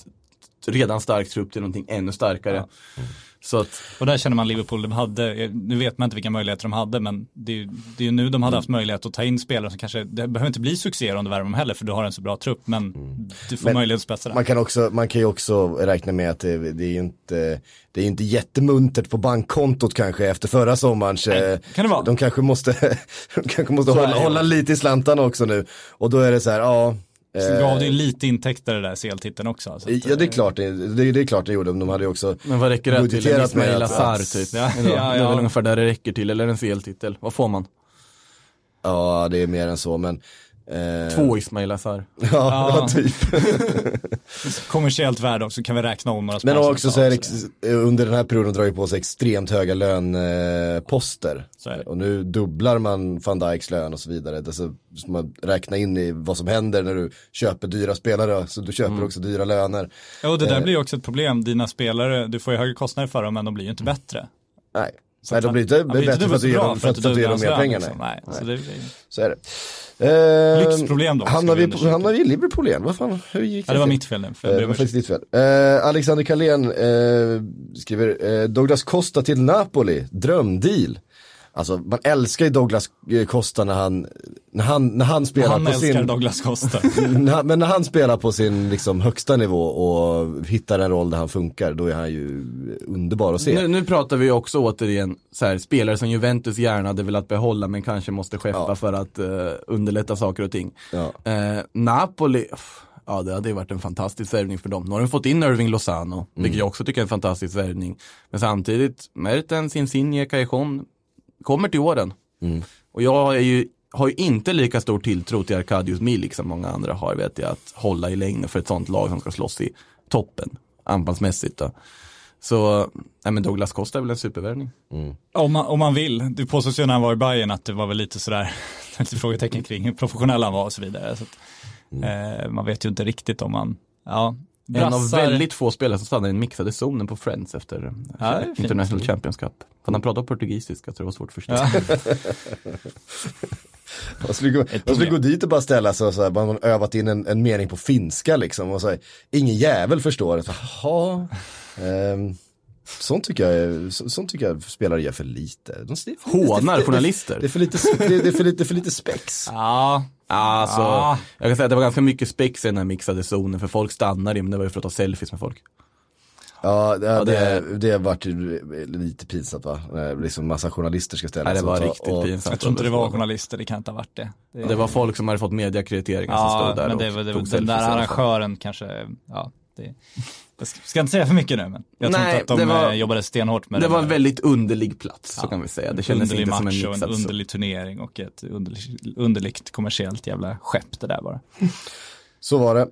redan stark trupp till någonting ännu starkare. Ja. Mm. Så att, och där känner man Liverpool, de hade, nu vet man inte vilka möjligheter de hade, men det är ju, det är ju nu de hade haft möjlighet att ta in spelare som kanske, det behöver inte bli succéer om du värvar dem heller, för du har en så bra trupp, men mm. du får men möjlighet att spetsa där. Man kan också, man kan ju också räkna med att det, det är ju inte, det är inte jättemuntert på bankkontot kanske efter förra sommaren. Nej, kan det vara? De kanske måste, de kanske måste hålla, hålla lite i slantarna också nu, och då är det så här, ja... Så gav det ju lite intäkter det där C L-titeln också. Så att, ja, det är klart det, det, det är klart det gjorde. De hade ju också... Men vad räcker det till? En Ismail Lazar typ. Ja, ja, ja. Det är väl ungefär där det räcker till. Eller en C L-titel. Vad får man? Ja, det är mer än så, men... Eh... Två Ismail Lazar. Ja, ja, typ. Kommersiellt värde också, kan vi räkna om några. Men också så här, under den här perioden drar ju på sig extremt höga lönposter. Och nu dubblar man Van Dijks lön och så vidare. Alltså, man räknar in i vad som händer när du köper dyra spelare, så du köper mm. också dyra löner. Ja, och det där eh... blir ju också ett problem. Dina spelare, du får ju högre kostnader för dem, men de blir ju inte bättre. Nej. Så nej, de blir inte bättre för att du bra, för att du ger dem mer pengar. Liksom. Nej. Nej. Så, det, så är det. Eh, Lyxproblem då. Hamnar vi, på, hamnar vi i Liverpool igen? Vad fan, hur gick det? Ja, det var mitt fel. Eh, det var faktiskt ditt fel. Eh, Alexander Kalén eh, skriver eh, Douglas Costa till Napoli. Drömdeal. Alltså, man älskar ju Douglas Costa när han när han när han spelar han på sin Douglas Costa. när, men när han spelar på sin liksom högsta nivå och hittar en roll där han funkar, då är han ju underbar att se. Nu, nu pratar vi också återigen så här, spelare som Juventus gärna hade velat behålla men kanske måste skeppa ja. för att uh, underlätta saker och ting. Ja. Uh, Napoli pff. Ja, det hade ju varit en fantastisk värvning för dem. Nu har de fått in Irving Lozano, mm. vilket jag också tycker är en fantastisk värvning. Men samtidigt Mertens, Insigne, Cajon kommer till åren. Mm. Och jag är ju, har ju inte lika stor tilltro till Arkadius Milik som många andra har, vet jag, att hålla i längden för ett sånt lag som ska slåss i toppen, anfallsmässigt då. Så, nej men Douglas Costa är väl en supervärvning. Mm. Om, man, om man vill. Du påstås ju när han var i Bayern att det var väl lite sådär, lite frågetecken kring hur professionell han var och så vidare. Så att, mm. eh, man vet ju inte riktigt om man... Ja. En av väldigt få spelare som stannade i den mixade zonen på Friends efter ja, International fint. Champions Cup. För han pratade portugisiska, så det var svårt att förstå. Jag skulle, gå, jag skulle gå dit och bara ställa sig och så här, man har övat in en, en mening på finska liksom, och så här, ingen jävel förstår det. Jaha... Ehm. Sånt tycker jag, sånt tycker jag spelare gör för lite. De hånar journalister. Det är för lite, det är för lite, för lite spex. Ja, alltså, ja. Jag kan säga att det var ganska mycket spex i den här mixade zonen, för folk stannar i, men det var ju för att ta selfies med folk. Ja, det, ja, det, det har varit lite pinsamt, va? Liksom massa journalister ska ställa. Nej, det var så, riktigt och, pinsamt. Jag tror inte det var journalister, det kan inte ha varit det. Det, det var folk som hade fått mediakreditering, ja, som stod där. Ja, men det var den där arrangören kanske, ja. Det, jag ska inte säga för mycket nu, men jag tror inte att de det var, jobbade stenhårt med det. Det var en väldigt underlig plats, ja, så kan vi säga. Det kändes inte som en underlig match och en underlig turnering och ett underligt, underligt kommersiellt jävla skepp det där bara. Så var det.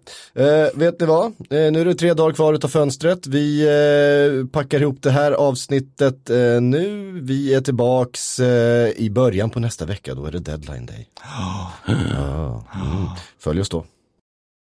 Eh, vet ni vad? Eh, nu är det tre dagar kvar utav fönstret. Vi eh, packar ihop det här avsnittet eh, nu. Vi är tillbaks eh, i början på nästa vecka. Då är det deadline day. Oh. Oh. Mm. Följ oss då.